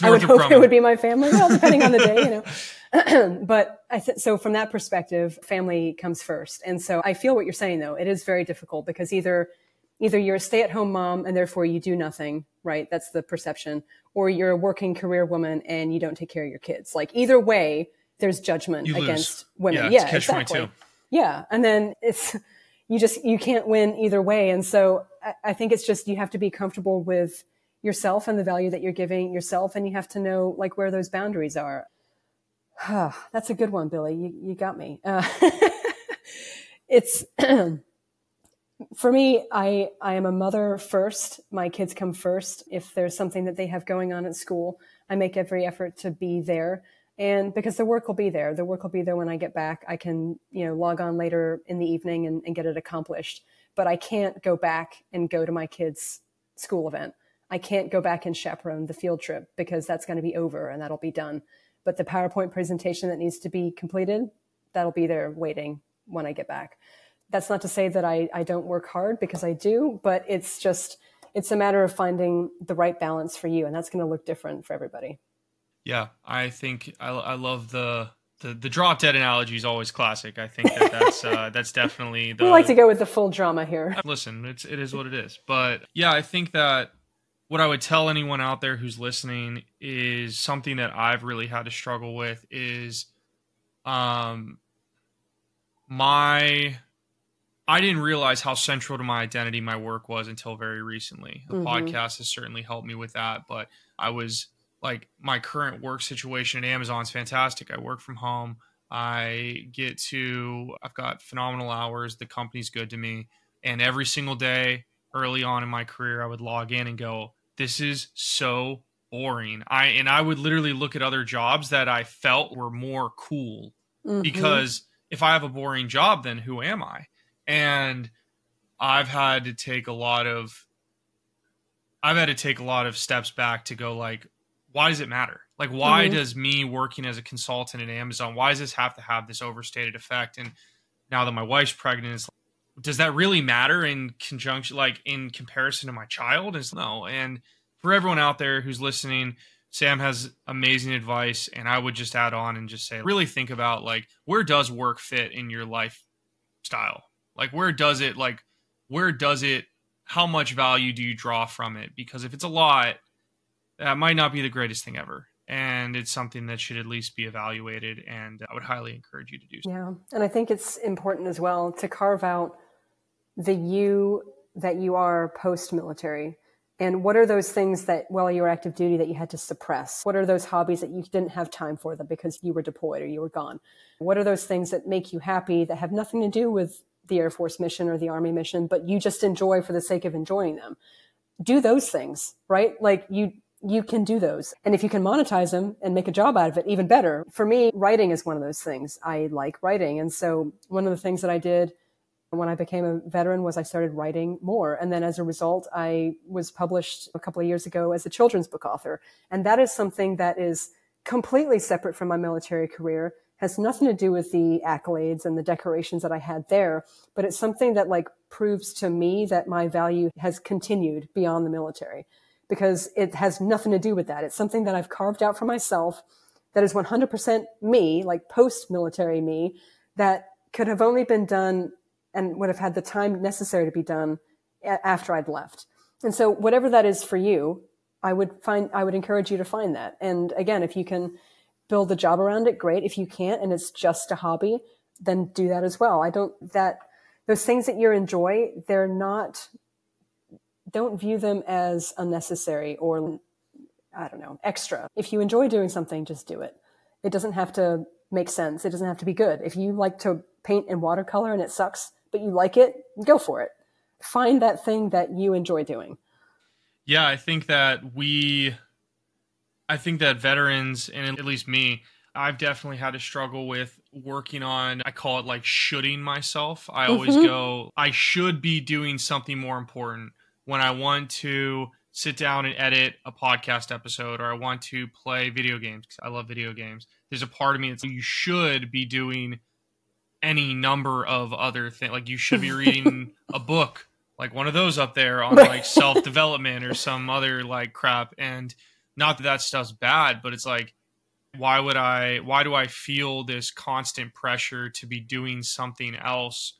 I would hope it would be my family, well, depending on the day, you know. But I th- so from that perspective, family comes first. And so I feel what you're saying, though. It is very difficult because either either you're a stay-at-home mom and therefore you do nothing, right? That's the perception. Or you're a working career woman and you don't take care of your kids. Like either way, there's judgment against women. Yeah, yeah, exactly. Yeah. And then it's... You just, you can't win either way. And so I, I think it's just, you have to be comfortable with yourself and the value that you're giving yourself. And you have to know like where those boundaries are. That's a good one, Billy. You, you got me. Uh, it's for me, I, I am a mother first. My kids come first. If there's something that they have going on at school, I make every effort to be there. And because the work will be there, the work will be there when I get back. I can, you know, log on later in the evening and, and get it accomplished. But I can't go back and go to my kids' school event. I can't go back and chaperone the field trip because that's going to be over and that'll be done. But the PowerPoint presentation that needs to be completed, that'll be there waiting when I get back. That's not to say that I, I don't work hard, because I do, but it's just, it's a matter of finding the right balance for you. And that's going to look different for everybody. Yeah, I think I, I love the, the the drop dead analogy is always classic. I think that that's uh, that's definitely the. We like to go with the full drama here. Listen, it's it is what it is. But yeah, I think that what I would tell anyone out there who's listening is something that I've really had to struggle with is, um, my I didn't realize how central to my identity my work was until very recently. The mm-hmm. podcast has certainly helped me with that, but I was. Like my current work situation at Amazon is fantastic. I work from home. I get to, I've got phenomenal hours. The company's good to me. And every single day early on in my career, I would log in and go, this is so boring. I, and I would literally look at other jobs that I felt were more cool mm-hmm. because if I have a boring job, then who am I? And I've had to take a lot of, I've had to take a lot of steps back to go like, why does it matter? Like, why mm-hmm. does me working as a consultant at Amazon, why does this have to have this overstated effect? And now that my wife's pregnant, it's like, does that really matter in conjunction, like in comparison to my child? It's no. And for everyone out there who's listening, Sam has amazing advice. And I would just add on and just say, really think about like, where does work fit in your lifestyle? Like, where does it, like, where does it, how much value do you draw from it? Because if it's a lot, that might not be the greatest thing ever. And it's something that should at least be evaluated. And I would highly encourage you to do so. Yeah. And I think it's important as well to carve out the you that you are post-military. And what are those things that while you were active duty that you had to suppress? What are those hobbies that you didn't have time for them because you were deployed or you were gone? What are those things that make you happy that have nothing to do with the Air Force mission or the Army mission, but you just enjoy for the sake of enjoying them? Do those things, right? Like you you can do those. And if you can monetize them and make a job out of it, even better. For me, writing is one of those things. I like writing. And so one of the things that I did when I became a veteran was I started writing more. And then as a result, I was published a couple of years ago as a children's book author. And that is something that is completely separate from my military career, has nothing to do with the accolades and the decorations that I had there. But it's something that like proves to me that my value has continued beyond the military because it has nothing to do with that. It's something that I've carved out for myself that is one hundred percent me, like post-military me, that could have only been done and would have had the time necessary to be done after I'd left. And so whatever that is for you, I would find, I would encourage you to find that. And again, if you can build a job around it, great. If you can't, and it's just a hobby, then do that as well. I don't, that those things that you enjoy, they're not, don't view them as unnecessary or, I don't know, extra. If you enjoy doing something, just do it. It doesn't have to make sense. It doesn't have to be good. If you like to paint in watercolor and it sucks, but you like it, go for it. Find that thing that you enjoy doing. Yeah, I think that we, I think that veterans, and at least me, I've definitely had to struggle with working on, I call it like shoulding myself. I always mm-hmm. go, I should be doing something more important when I want to sit down and edit a podcast episode, or I want to play video games because I love video games. There's a part of me that's like, you should be doing any number of other things. Like you should be reading a book, like one of those up there on like self-development or some other like crap. And not that that stuff's bad, but it's like, why would I, why do I feel this constant pressure to be doing something else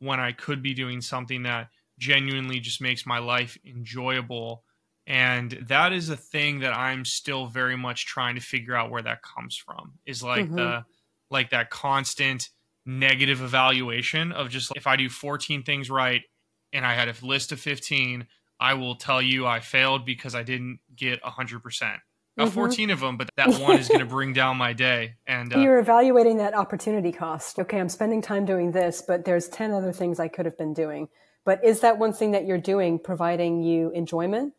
when I could be doing something that genuinely just makes my life enjoyable? And that is a thing that I'm still very much trying to figure out where that comes from, is like mm-hmm. the, like that constant negative evaluation of just like, if I do fourteen things right and I had a list of fifteen, I will tell you I failed because I didn't get one hundred percent. Got mm-hmm. fourteen of them, but that one is going to bring down my day. And uh, you're evaluating that opportunity cost. Okay, I'm spending time doing this, but there's ten other things I could have been doing. But is that one thing that you're doing providing you enjoyment?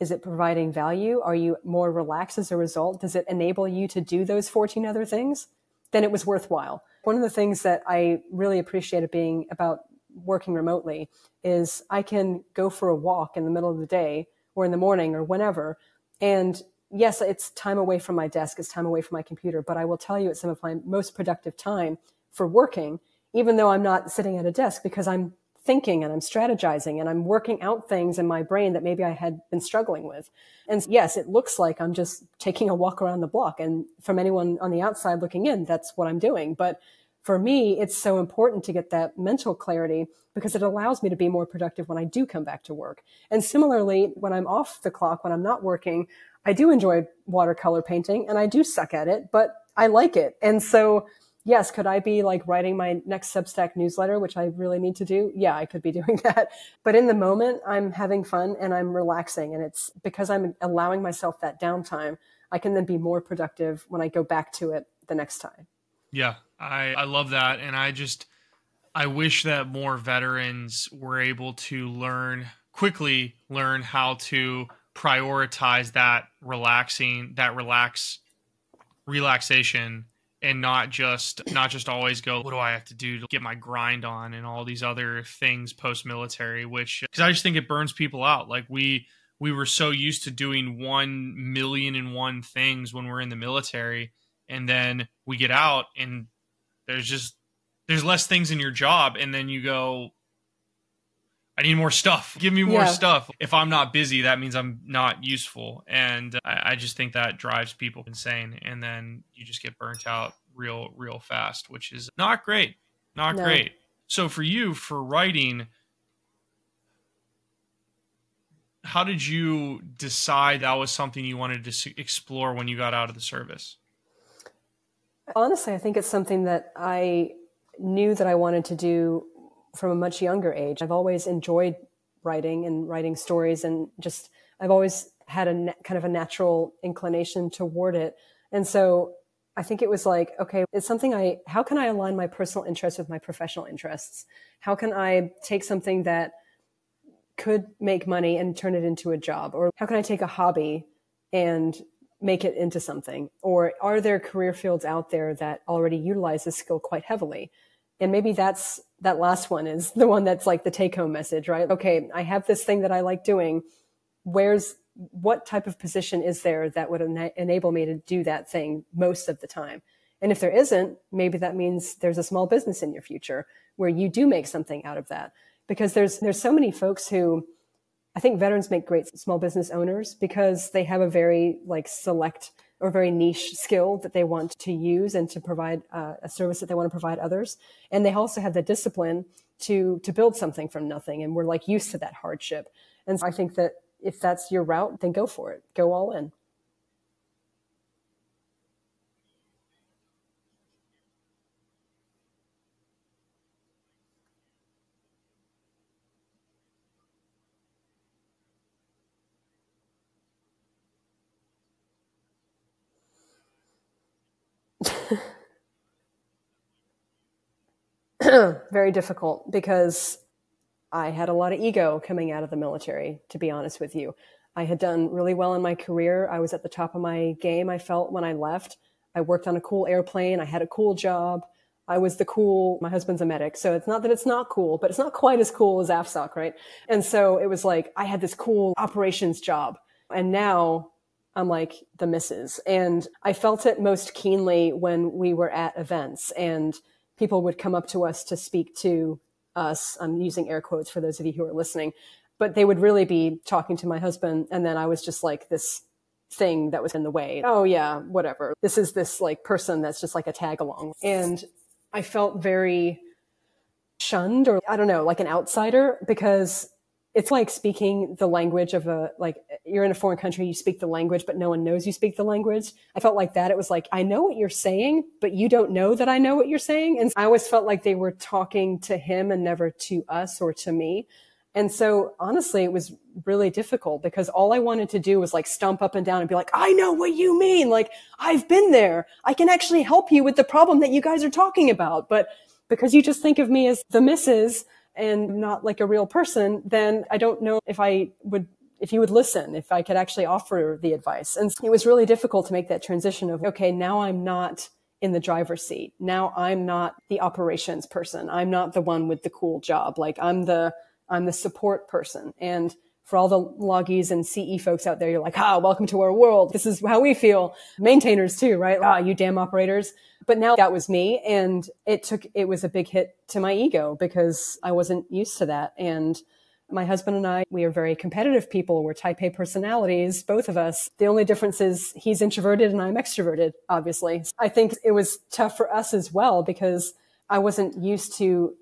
Is it providing value? Are you more relaxed as a result? Does it enable you to do those fourteen other things? Then it was worthwhile. One of the things that I really appreciated being about working remotely is I can go for a walk in the middle of the day or in the morning or whenever. And yes, it's time away from my desk, it's time away from my computer, but I will tell you it's some of my most productive time for working, even though I'm not sitting at a desk, because I'm thinking and I'm strategizing and I'm working out things in my brain that maybe I had been struggling with. And yes, it looks like I'm just taking a walk around the block. And from anyone on the outside looking in, that's what I'm doing. But for me, it's so important to get that mental clarity because it allows me to be more productive when I do come back to work. And similarly, when I'm off the clock, when I'm not working, I do enjoy watercolor painting and I do suck at it, but I like it. And so yes, could I be like writing my next Substack newsletter, which I really need to do? Yeah, I could be doing that. But in the moment, I'm having fun and I'm relaxing. And it's because I'm allowing myself that downtime, I can then be more productive when I go back to it the next time. Yeah, I, I love that. And I just, I wish that more veterans were able to learn, quickly learn how to prioritize that relaxing, that relax, relaxation, and not just, not just always go, what do I have to do to get my grind on and all these other things post-military, which, because I just think it burns people out. Like we, we were so used to doing one million and one things when we're in the military. And then we get out and there's just, there's less things in your job. And then you go, I need more stuff. Give me more yeah. stuff. If I'm not busy, that means I'm not useful. And I, I just think that drives people insane. And then you just get burnt out real, real fast, which is not great. Not no. great. So for you, for writing, how did you decide that was something you wanted to explore when you got out of the service? Honestly, I think it's something that I knew that I wanted to do from a much younger age. I've always enjoyed writing and writing stories, and just, I've always had a na- kind of a natural inclination toward it. And so I think it was like, okay, it's something I, how can I align my personal interests with my professional interests? How can I take something that could make money and turn it into a job? Or how can I take a hobby and make it into something? Or are there career fields out there that already utilize this skill quite heavily? And maybe that's, that last one is the one that's like the take-home message, right? Okay, I have this thing that I like doing. Where's, what type of position is there that would ena- enable me to do that thing most of the time? And if there isn't, maybe that means there's a small business in your future where you do make something out of that. Because there's, there's so many folks who, I think veterans make great small business owners because they have a very like select or very niche skill that they want to use and to provide uh, a service that they want to provide others. And they also have the discipline to, to build something from nothing. And we're like used to that hardship. And so I think that if that's your route, then go for it. Go all in. Very difficult, because I had a lot of ego coming out of the military, to be honest with you. I had done really well in my career. I was at the top of my game, I felt, when I left. I worked on a cool airplane. I had a cool job. I was the cool, my husband's a medic. So it's not that it's not cool, but it's not quite as cool as AFSOC, right? And so it was like, I had this cool operations job. And now I'm like the missus. And I felt it most keenly when we were at events and people would come up to us to speak to us. I'm using air quotes for those of you who are listening, but they would really be talking to my husband. And then I was just like this thing that was in the way. Oh yeah, whatever. This is this like person that's just like a tag along. And I felt very shunned, or I don't know, like an outsider, because it's like speaking the language of a, like you're in a foreign country, you speak the language, but no one knows you speak the language. I felt like that. It was like, I know what you're saying, but you don't know that I know what you're saying. And I always felt like they were talking to him and never to us or to me. And so honestly, it was really difficult because all I wanted to do was like stomp up and down and be like, I know what you mean. Like, I've been there. I can actually help you with the problem that you guys are talking about. But because you just think of me as the missus and not like a real person, then I don't know if I would, if you would listen, if I could actually offer the advice. And it was really difficult to make that transition of, okay, now I'm not in the driver's seat. Now I'm not the operations person. I'm not the one with the cool job. Like I'm the, I'm the support person. And for all the loggies and C E folks out there, you're like, ah, welcome to our world. This is how we feel. Maintainers too, right? Ah, you damn operators. But now that was me. And it took, it was a big hit to my ego because I wasn't used to that. And my husband and I, we are very competitive people. We're type A personalities, both of us. The only difference is he's introverted and I'm extroverted, obviously. I think it was tough for us as well because I wasn't used to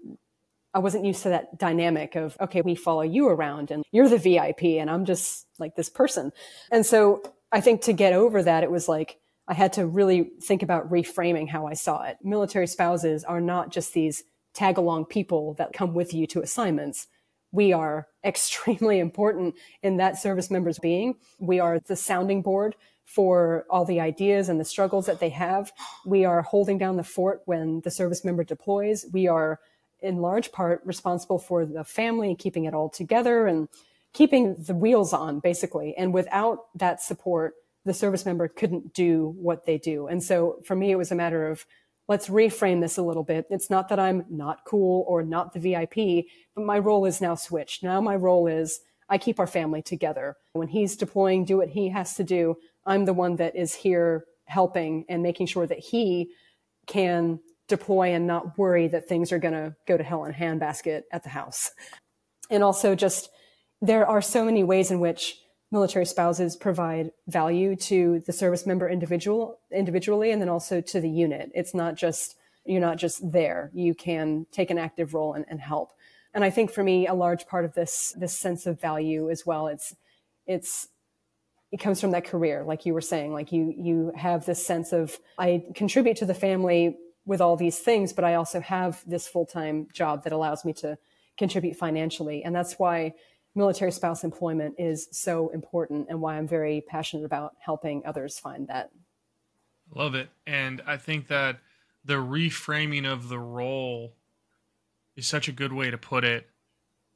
I wasn't used to that dynamic of, okay, we follow you around and you're the V I P and I'm just like this person. And so I think to get over that, it was like, I had to really think about reframing how I saw it. Military spouses are not just these tag along people that come with you to assignments. We are extremely important in that service member's being. We are the sounding board for all the ideas and the struggles that they have. We are holding down the fort when the service member deploys. We are in large part responsible for the family and keeping it all together and keeping the wheels on, basically. And without that support, the service member couldn't do what they do. And so for me, it was a matter of, let's reframe this a little bit. It's not that I'm not cool or not the V I P, but my role is now switched. Now my role is I keep our family together. When he's deploying, do what he has to do. I'm the one that is here helping and making sure that he can deploy and not worry that things are going to go to hell in a handbasket at the house. And also just, there are so many ways in which military spouses provide value to the service member individual individually, and then also to the unit. It's not just, you're not just there. You can take an active role and, and help. And I think for me, a large part of this, this sense of value as well, it's it's, it comes from that career. Like you were saying, like you, you have this sense of, I contribute to the family with all these things, but I also have this full-time job that allows me to contribute financially. And that's why military spouse employment is so important and why I'm very passionate about helping others find that. Love it. And I think that the reframing of the role is such a good way to put it,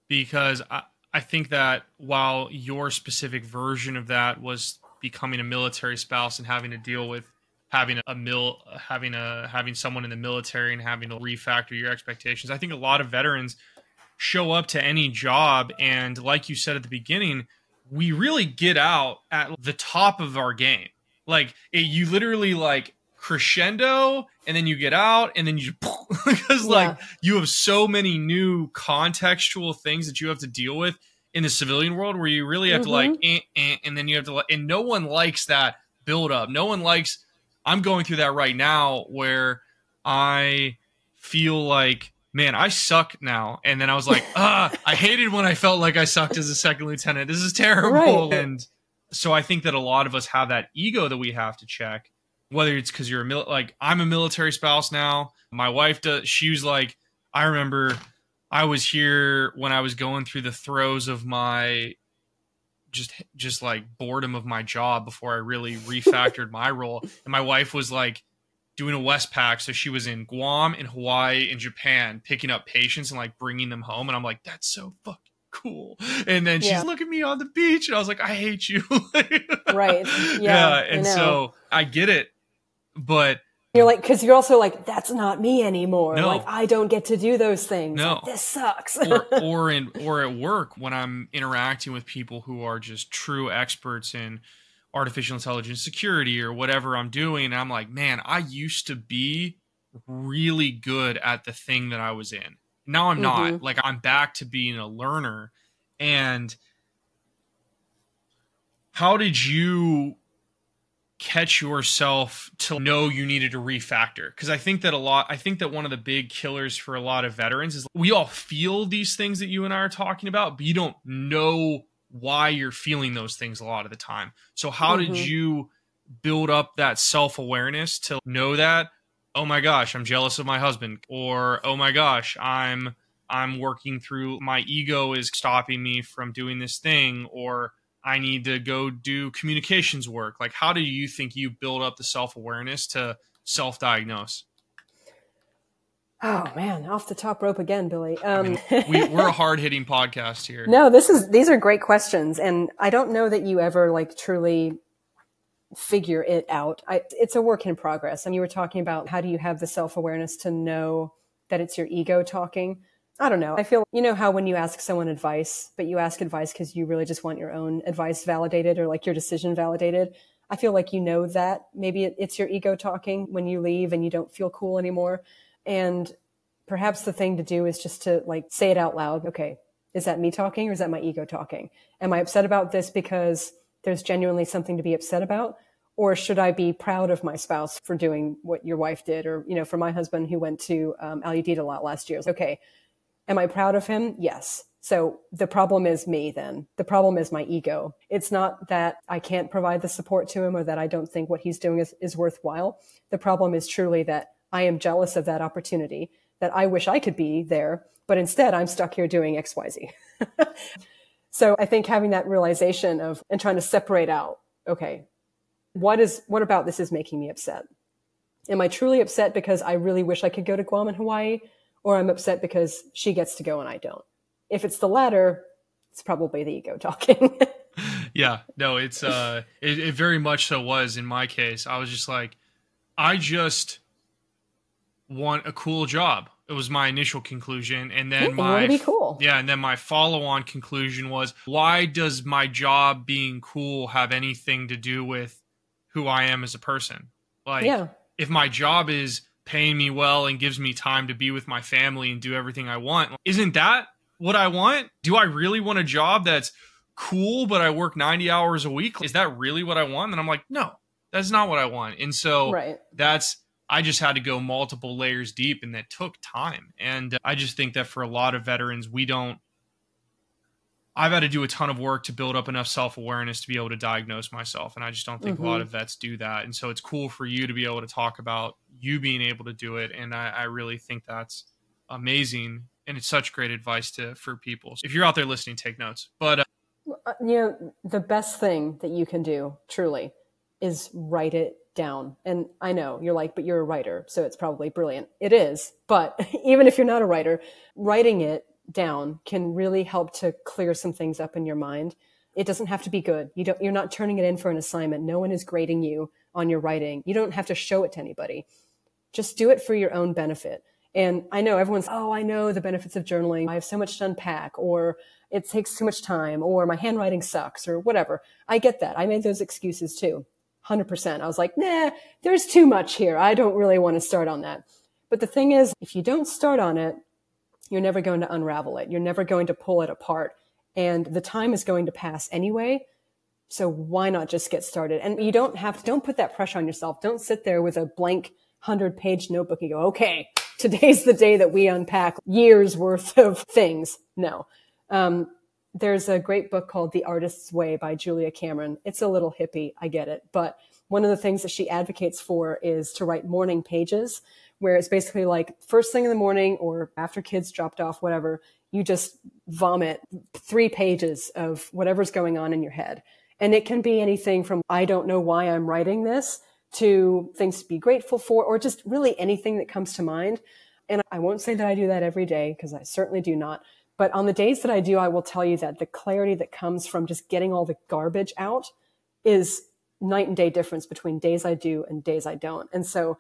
because I, I think that while your specific version of that was becoming a military spouse and having to deal with having a mil, having a, having someone in the military and having to refactor your expectations, I think a lot of veterans show up to any job. And like you said at the beginning, we really get out at the top of our game. Like it, you literally like crescendo and then you get out and then you just, because yeah. like you have so many new contextual things that you have to deal with in the civilian world where you really have mm-hmm. to like, eh, eh, and then you have to like, and no one likes that build up. No one likes, I'm going through that right now where I feel like, man, I suck now. And then I was like, ah, I hated when I felt like I sucked as a second lieutenant. This is terrible. Right. And so I think that a lot of us have that ego that we have to check, whether it's because you're a mil- like I'm a military spouse now. My wife does. She was like, I remember I was here when I was going through the throes of my just just like boredom of my job before I really refactored my role. And my wife was like doing a Westpac. So she was in Guam and Hawaii and Japan picking up patients and like bringing them home. And I'm like, that's so fucking cool. And then she's yeah. looking at me on the beach and I was like, I hate you. Right. Yeah. yeah. And I so I get it. But you're like, cause you're also like, that's not me anymore. No. Like I don't get to do those things. No, like, this sucks. or, or in, or at work when I'm interacting with people who are just true experts in artificial intelligence security or whatever I'm doing. And I'm like, man, I used to be really good at the thing that I was in. Now I'm not. Mm-hmm. Like I'm back to being a learner. And how did you catch yourself to know you needed to refactor? Because I think that a lot, I think that one of the big killers for a lot of veterans is we all feel these things that you and I are talking about, but you don't know why you're feeling those things a lot of the time. So how mm-hmm. did you build up that self-awareness to know that, oh my gosh, I'm jealous of my husband, or oh my gosh, I'm I'm working through, my ego is stopping me from doing this thing, or I need to go do communications work. Like, how do you think you build up the self-awareness to self-diagnose? Oh man, off the top rope again, Billy. Um, I mean, we, we're a hard-hitting podcast here. No, this is these are great questions, and I don't know that you ever like truly figure it out. I, it's a work in progress. And you were talking about how do you have the self-awareness to know that it's your ego talking? I don't know. I feel, you know how when you ask someone advice, but you ask advice because you really just want your own advice validated or like your decision validated. I feel like you know that maybe it, it's your ego talking when you leave and you don't feel cool anymore. And perhaps the thing to do is just to like say it out loud. Okay, is that me talking or is that my ego talking? Am I upset about this because there's genuinely something to be upset about? Or should I be proud of my spouse for doing what your wife did? Or, you know, for my husband who went to um, Al-Udeed a lot last year. Like, okay, am I proud of him? Yes. So the problem is me then. The problem is my ego. It's not that I can't provide the support to him or that I don't think what he's doing is, is worthwhile. The problem is truly that I am jealous of that opportunity, that I wish I could be there, but instead I'm stuck here doing X Y Z. So I think having that realization of, and trying to separate out, okay, what is, what about this is making me upset? Am I truly upset because I really wish I could go to Guam and Hawaii, or I'm upset because she gets to go and I don't? If it's the latter, it's probably the ego talking. Yeah, no, it's, uh, it, it very much so was in my case. I was just like, I just want a cool job. It was my initial conclusion. And then yeah, my, be cool. yeah. And then my follow on conclusion was, why does my job being cool have anything to do with who I am as a person? Like yeah. if my job is paying me well and gives me time to be with my family and do everything I want, isn't that what I want? Do I really want a job that's cool, but I work ninety hours a week? Is that really what I want? And I'm like, no, that's not what I want. And so right. that's, I just had to go multiple layers deep, and that took time. And I just think that for a lot of veterans, we don't, I've had to do a ton of work to build up enough self-awareness to be able to diagnose myself. And I just don't think mm-hmm. a lot of vets do that. And so it's cool for you to be able to talk about you being able to do it. And I, I really think that's amazing. And it's such great advice to for people. So if you're out there listening, take notes. But uh, you know, the best thing that you can do truly is write it down. And I know you're like, but you're a writer, so it's probably brilliant. It is. But even if you're not a writer, writing it down can really help to clear some things up in your mind. It doesn't have to be good. You don't, you're not turning it in for an assignment. No one is grading you on your writing. You don't have to show it to anybody. Just do it for your own benefit. And I know everyone's, oh, I know the benefits of journaling. I have so much to unpack, or it takes too much time, or my handwriting sucks, or whatever. I get that. I made those excuses too. one hundred percent. I was like, nah, there's too much here. I don't really want to start on that. But the thing is, if you don't start on it, you're never going to unravel it. You're never going to pull it apart. And the time is going to pass anyway. So why not just get started? And you don't have to, don't put that pressure on yourself. Don't sit there with a blank hundred page notebook and go, okay, today's the day that we unpack years worth of things. No. Um, there's a great book called The Artist's Way by Julia Cameron. It's a little hippie. I get it. But one of the things that she advocates for is to write morning pages, where it's basically like first thing in the morning or after kids dropped off, whatever, you just vomit three pages of whatever's going on in your head. And it can be anything from, I don't know why I'm writing this, to things to be grateful for, or just really anything that comes to mind. And I won't say that I do that every day, because I certainly do not. But on the days that I do, I will tell you that the clarity that comes from just getting all the garbage out is night and day difference between days I do and days I don't. And so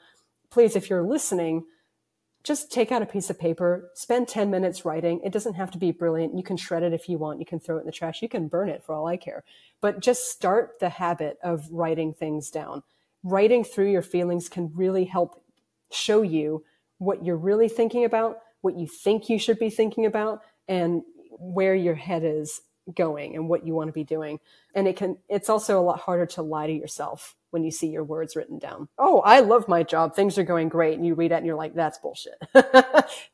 please, if you're listening, just take out a piece of paper, spend ten minutes writing. It doesn't have to be brilliant. You can shred it if you want. You can throw it in the trash. You can burn it for all I care. But just start the habit of writing things down. Writing through your feelings can really help show you what you're really thinking about, what you think you should be thinking about, and where your head is going and what you want to be doing. And it can, it's also a lot harder to lie to yourself when you see your words written down. Oh, I love my job. Things are going great. And you read it and you're like, that's bullshit.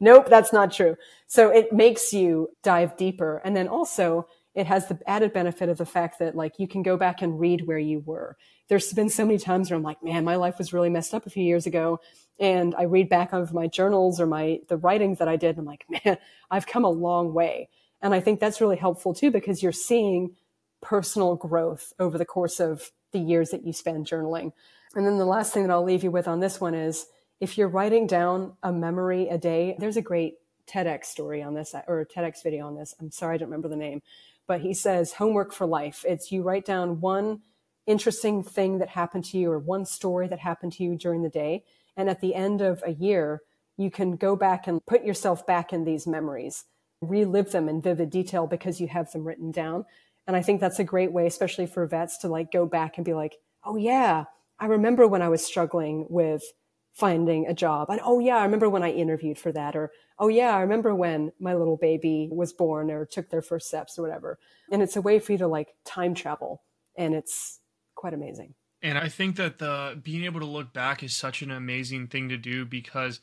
Nope, that's not true. So it makes you dive deeper. And then also it has the added benefit of the fact that, like, you can go back and read where you were. There's been so many times where I'm like, man, my life was really messed up a few years ago. And I read back over my journals or my, the writings that I did. And I'm like, man, I've come a long way. And I think that's really helpful too, because you're seeing personal growth over the course of the years that you spend journaling. And then the last thing that I'll leave you with on this one is, if you're writing down a memory a day, there's a great TEDx story on this, or a TEDx video on this. I'm sorry, I don't remember the name, but he says homework for life. It's you write down one interesting thing that happened to you or one story that happened to you during the day. And at the end of a year, you can go back and put yourself back in these memories, relive them in vivid detail because you have them written down. And I think that's a great way, especially for vets, to like go back and be like, oh yeah, I remember when I was struggling with finding a job. And oh yeah, I remember when I interviewed for that. Or oh yeah, I remember when my little baby was born or took their first steps or whatever. And it's a way for you to like time travel. And it's quite amazing. And I think that the being able to look back is such an amazing thing to do, because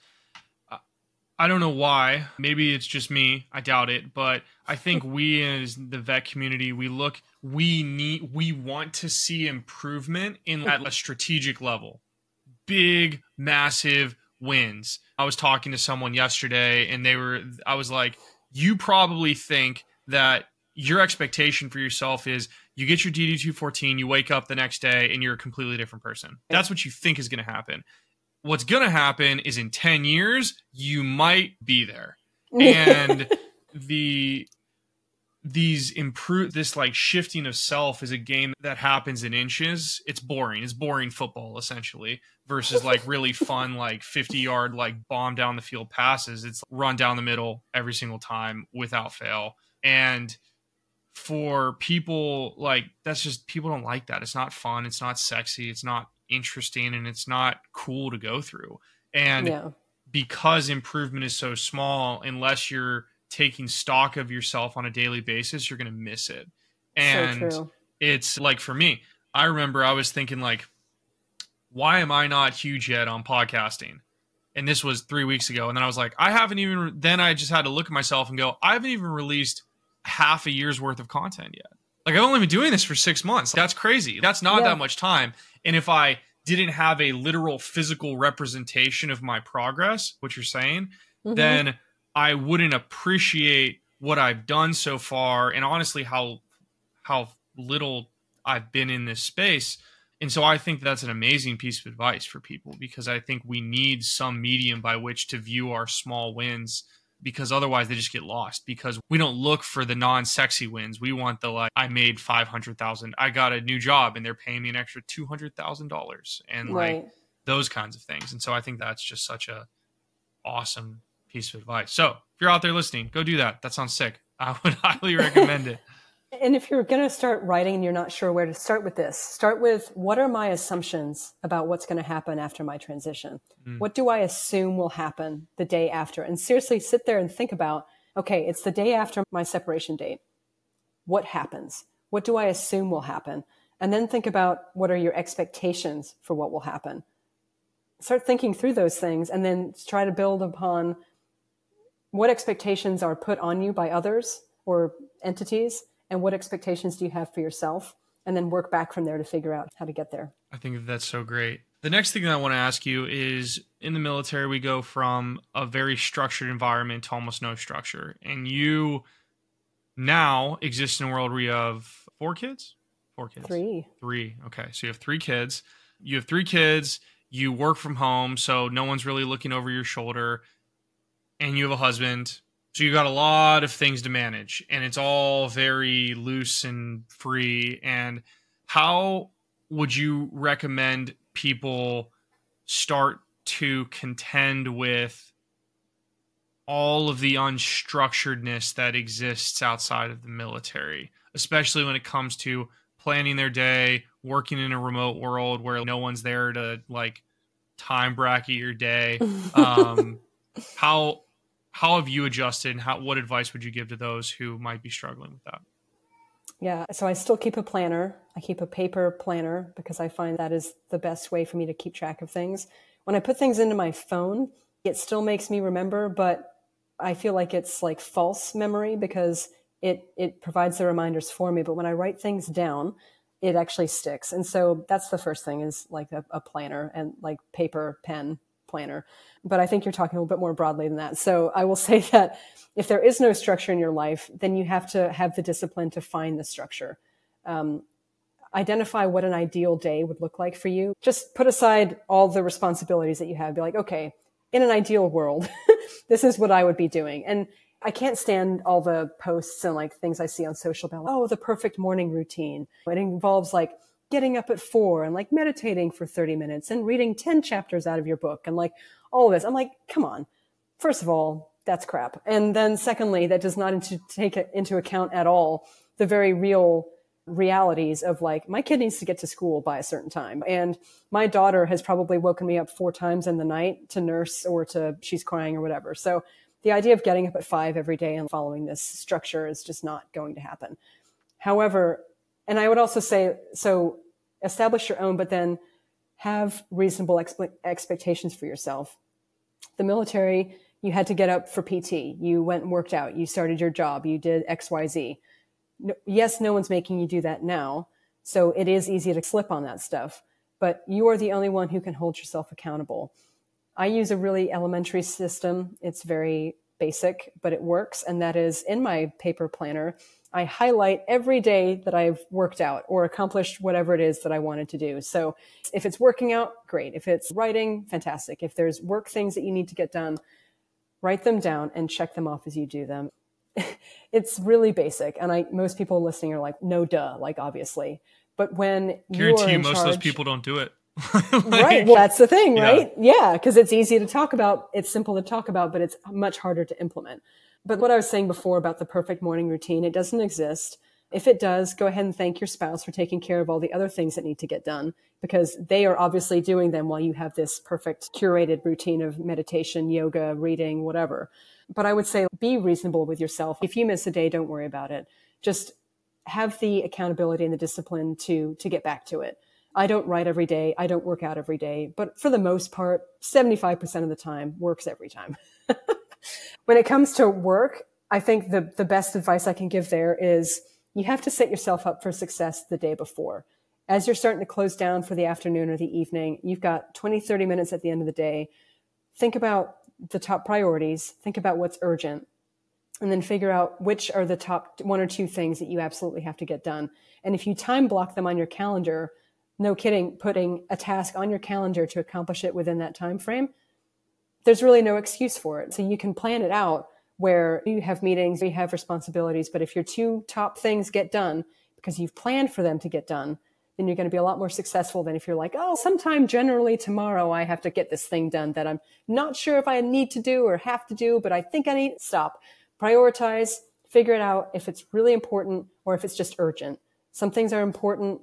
I don't know why, maybe it's just me, I doubt it, but I think we as the vet community, we look, we need, we want to see improvement in at a strategic level. Big, massive wins. I was talking to someone yesterday and they were, I was like, you probably think that your expectation for yourself is you get your D D two fourteen, you wake up the next day and you're a completely different person. That's what you think is going to happen. What's going to happen is in ten years, you might be there. And the, these improve, this like shifting of self is a game that happens in inches. It's boring. It's boring football essentially, versus like really fun, like fifty yard, like bomb down the field passes. It's run down the middle every single time without fail. And for people, like, that's just, people don't like that. It's not fun. It's not sexy. It's not interesting, and it's not cool to go through. And yeah. Because improvement is so small, unless you're taking stock of yourself on a daily basis, you're going to miss it. And so it's like, for me, I remember I was thinking like, why am I not huge yet on podcasting? And this was three weeks ago. And then I was like, I haven't even, then I just had to look at myself and go, I haven't even released half a year's worth of content yet. Like, I've only been doing this for six months. That's crazy. That's not yeah. that much time. And if I didn't have a literal physical representation of my progress, what you're saying, mm-hmm. then I wouldn't appreciate what I've done so far. And honestly, how, how little I've been in this space. And so I think that's an amazing piece of advice for people, because I think we need some medium by which to view our small wins, because otherwise they just get lost, because we don't look for the non-sexy wins. We want the, like, I made five hundred thousand dollars, I got a new job and they're paying me an extra two hundred thousand dollars, and right. like those kinds of things. And so I think that's just such a awesome piece of advice. So if you're out there listening, go do that. That sounds sick. I would highly recommend it. And if you're going to start writing and you're not sure where to start with this, start with, what are my assumptions about what's going to happen after my transition? Mm. What do I assume will happen the day after? And seriously, sit there and think about, okay, it's the day after my separation date. What happens? What do I assume will happen? And then think about, what are your expectations for what will happen? Start thinking through those things, and then try to build upon what expectations are put on you by others or entities. And what expectations do you have for yourself? And then work back from there to figure out how to get there. I think that's so great. The next thing that I want to ask you is, in the military, we go from a very structured environment to almost no structure. And you now exist in a world where you have four kids? Four kids. Three. Three. Okay. So you have three kids. You have three kids. You work from home, so no one's really looking over your shoulder. And you have a husband. So you've got a lot of things to manage, and it's all very loose and free. And how would you recommend people start to contend with all of the unstructuredness that exists outside of the military, especially when it comes to planning their day, working in a remote world where no one's there to, like, time bracket your day? Um, how... How have you adjusted, and how, what advice would you give to those who might be struggling with that? Yeah, so I still keep a planner. I keep a paper planner because I find that is the best way for me to keep track of things. When I put things into my phone, it still makes me remember, but I feel like it's like false memory because it, it provides the reminders for me. But when I write things down, it actually sticks. And so that's the first thing, is like a, a planner and like paper, pen, planner. But I think you're talking a little bit more broadly than that. So I will say that if there is no structure in your life, then you have to have the discipline to find the structure. Um, identify what an ideal day would look like for you. Just put aside all the responsibilities that you have. Be like, okay, in an ideal world, this is what I would be doing. And I can't stand all the posts and like things I see on social about, oh, the perfect morning routine. It involves like getting up at four and like meditating for thirty minutes and reading ten chapters out of your book and like all of this. I'm like, come on. First of all, that's crap. And then secondly, that does not into, take into account at all the very real realities of like, my kid needs to get to school by a certain time. And my daughter has probably woken me up four times in the night to nurse or to she's crying or whatever. So the idea of getting up at five every day and following this structure is just not going to happen. However, and I would also say, so establish your own, but then have reasonable expe- expectations for yourself. The military, you had to get up for P T. You went and worked out. You started your job. You did X, Y, Z. No, yes, no one's making you do that now. So it is easy to slip on that stuff, but you are the only one who can hold yourself accountable. I use a really elementary system. It's very basic, but it works. And that is, in my paper planner, I highlight every day that I've worked out or accomplished whatever it is that I wanted to do. So if it's working out, great. If it's writing, fantastic. If there's work things that you need to get done, write them down and check them off as you do them. It's really basic. And I, most people listening are like, no, duh, like obviously. But when you're in charge, guarantee you most of those people don't do it. like, right. Well, that's the thing, right? Yeah. Because yeah, it's easy to talk about. It's simple to talk about, but it's much harder to implement. But what I was saying before about the perfect morning routine, it doesn't exist. If it does, go ahead and thank your spouse for taking care of all the other things that need to get done, because they are obviously doing them while you have this perfect curated routine of meditation, yoga, reading, whatever. But I would say be reasonable with yourself. If you miss a day, don't worry about it. Just have the accountability and the discipline to, to get back to it. I don't write every day. I don't work out every day. But for the most part, seventy-five percent of the time works every time. When it comes to work, I think the, the best advice I can give there is you have to set yourself up for success the day before. As you're starting to close down for the afternoon or the evening, you've got twenty, thirty minutes at the end of the day. Think about the top priorities, think about what's urgent, and then figure out which are the top one or two things that you absolutely have to get done. And if you time block them on your calendar, no kidding, putting a task on your calendar to accomplish it within that time frame, there's really no excuse for it. So you can plan it out where you have meetings, you have responsibilities, but if your two top things get done because you've planned for them to get done, then you're going to be a lot more successful than if you're like, oh, sometime generally tomorrow I have to get this thing done that I'm not sure if I need to do or have to do, but I think I need to stop. Prioritize, figure it out if it's really important or if it's just urgent. Some things are important,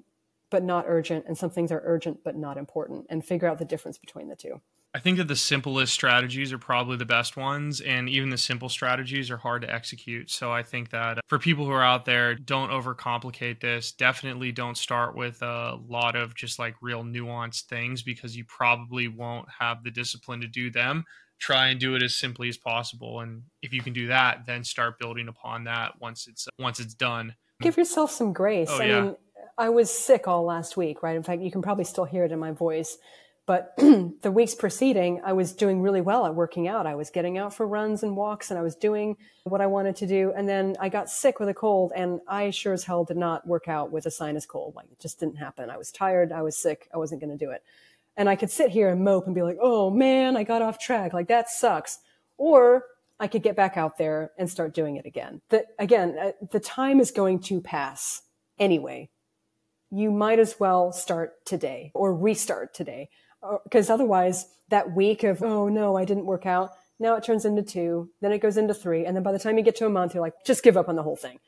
but not urgent, and some things are urgent, but not important, and figure out the difference between the two. I think that the simplest strategies are probably the best ones, and even the simple strategies are hard to execute. So I think that for people who are out there, don't overcomplicate this. Definitely don't start with a lot of just like real nuanced things because you probably won't have the discipline to do them. Try and do it as simply as possible. And if you can do that, then start building upon that once it's once it's done. Give yourself some grace. Oh, I yeah. mean, I was sick all last week, right? In fact, you can probably still hear it in my voice. But the weeks preceding, I was doing really well at working out. I was getting out for runs and walks, and I was doing what I wanted to do. And then I got sick with a cold, and I sure as hell did not work out with a sinus cold. Like, it just didn't happen. I was tired. I was sick. I wasn't going to do it. And I could sit here and mope and be like, oh, man, I got off track. Like, that sucks. Or I could get back out there and start doing it again. The, again, the time is going to pass anyway. You might as well start today or restart today. Because otherwise, that week of, oh, no, I didn't work out. Now it turns into two. Then it goes into three. And then by the time you get to a month, you're like, just give up on the whole thing.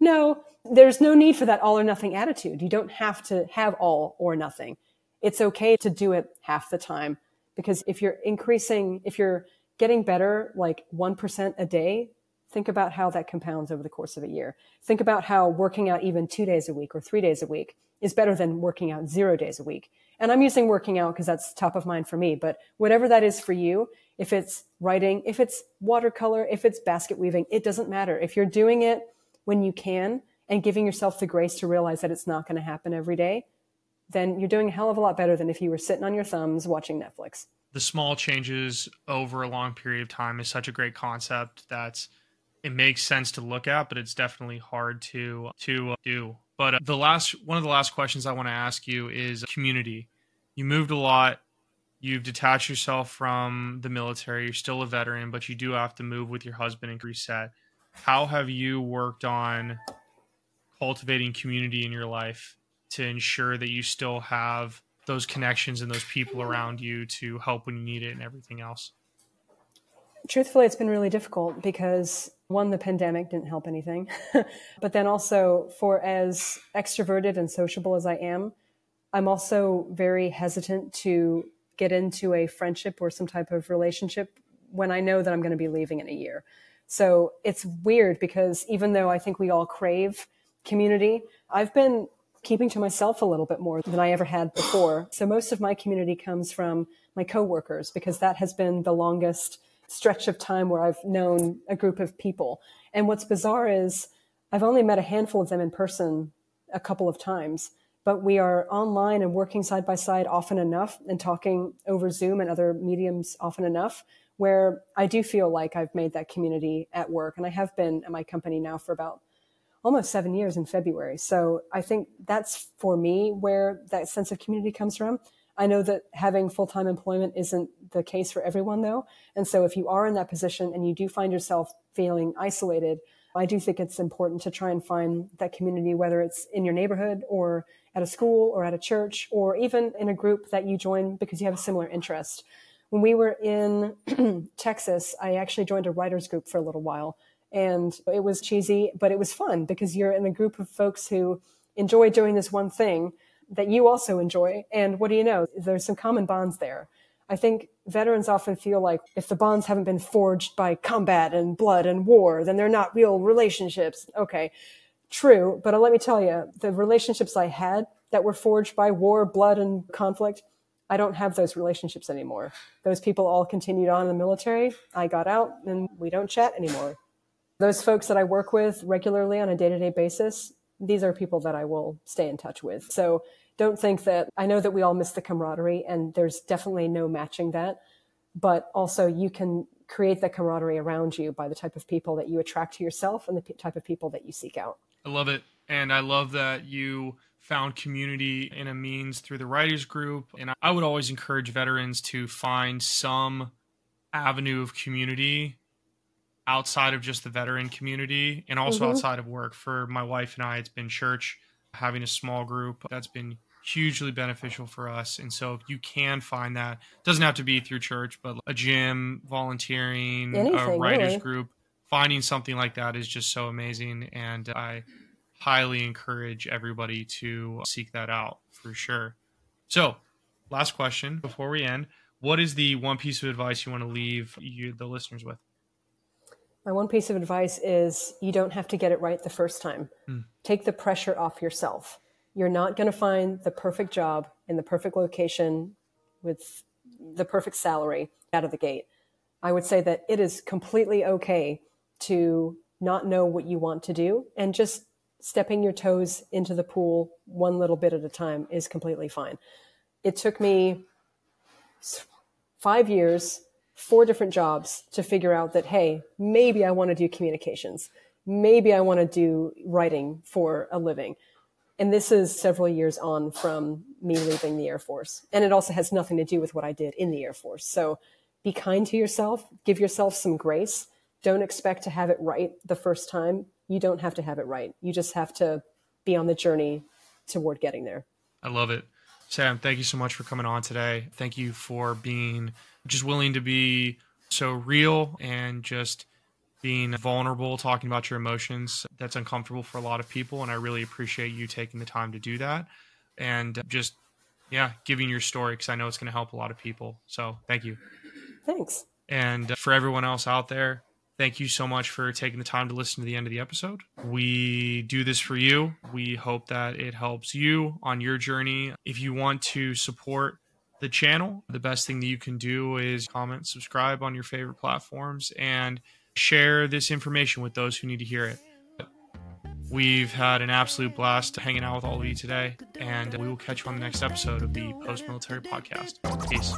No, there's no need for that all or nothing attitude. You don't have to have all or nothing. It's okay to do it half the time. Because if you're increasing, if you're getting better, like one percent a day, think about how that compounds over the course of a year. Think about how working out even two days a week or three days a week is better than working out zero days a week. And I'm using working out because that's top of mind for me, but whatever that is for you, if it's writing, if it's watercolor, if it's basket weaving, it doesn't matter. If you're doing it when you can and giving yourself the grace to realize that it's not going to happen every day, then you're doing a hell of a lot better than if you were sitting on your thumbs watching Netflix. The small changes over a long period of time is such a great concept that it makes sense to look at, but it's definitely hard to to do. But the last one of the last questions I want to ask you is community. You moved a lot. You've detached yourself from the military. You're still a veteran, but you do have to move with your husband and reset. How have you worked on cultivating community in your life to ensure that you still have those connections and those people around you to help when you need it and everything else? Truthfully, it's been really difficult because, one, the pandemic didn't help anything. But then also, for as extroverted and sociable as I am, I'm also very hesitant to get into a friendship or some type of relationship when I know that I'm going to be leaving in a year. So it's weird because even though I think we all crave community, I've been keeping to myself a little bit more than I ever had before. So most of my community comes from my coworkers because that has been the longest stretch of time where I've known a group of people. And what's bizarre is I've only met a handful of them in person a couple of times, but we are online and working side by side often enough and talking over Zoom and other mediums often enough where I do feel like I've made that community at work. And I have been at my company now for about almost seven years in February. So I think that's for me where that sense of community comes from. I know that having full-time employment isn't the case for everyone, though. And so if you are in that position and you do find yourself feeling isolated, I do think it's important to try and find that community, whether it's in your neighborhood or at a school or at a church or even in a group that you join because you have a similar interest. When we were in Texas, I actually joined a writers group for a little while. And it was cheesy, but it was fun because you're in a group of folks who enjoy doing this one thing that you also enjoy. And what do you know? There's some common bonds there. I think veterans often feel like if the bonds haven't been forged by combat and blood and war, then they're not real relationships. Okay, true. But let me tell you, the relationships I had that were forged by war, blood, and conflict, I don't have those relationships anymore. Those people all continued on in the military. I got out and we don't chat anymore. Those folks that I work with regularly on a day-to-day basis, these are people that I will stay in touch with. So don't think that, I know that we all miss the camaraderie, and there's definitely no matching that, but also you can create that camaraderie around you by the type of people that you attract to yourself and the p- type of people that you seek out. I love it. And I love that you found community in a means through the writers group. And I would always encourage veterans to find some avenue of community outside of just the veteran community, and also mm-hmm. outside of work. For my wife and I, it's been church, having a small group. That's been hugely beneficial for us. And so if you can find that, it doesn't have to be through church, but a gym, volunteering, anything, a writers really. Group, finding something like that is just so amazing. And I highly encourage everybody to seek that out for sure. So last question before we end, what is the one piece of advice you want to leave you, the listeners with? My one piece of advice is you don't have to get it right the first time. Mm. Take the pressure off yourself. You're not going to find the perfect job in the perfect location with the perfect salary out of the gate. I would say that it is completely okay to not know what you want to do, and just stepping your toes into the pool one little bit at a time is completely fine. It took me five years, four different jobs to figure out that, hey, maybe I want to do communications. Maybe I want to do writing for a living. And this is several years on from me leaving the Air Force. And it also has nothing to do with what I did in the Air Force. So be kind to yourself, give yourself some grace. Don't expect to have it right the first time. You don't have to have it right. You just have to be on the journey toward getting there. I love it. Sam, thank you so much for coming on today. Thank you for being just willing to be so real and just being vulnerable, talking about your emotions. That's uncomfortable for a lot of people. And I really appreciate you taking the time to do that and just, yeah, giving your story, because I know it's going to help a lot of people. So thank you. Thanks. And for everyone else out there, thank you so much for taking the time to listen to the end of the episode. We do this for you. We hope that it helps you on your journey. If you want to support the channel, the best thing that you can do is comment, subscribe on your favorite platforms, and share this information with those who need to hear it. We've had an absolute blast hanging out with all of you today, and we will catch you on the next episode of the Post Military Podcast. Peace.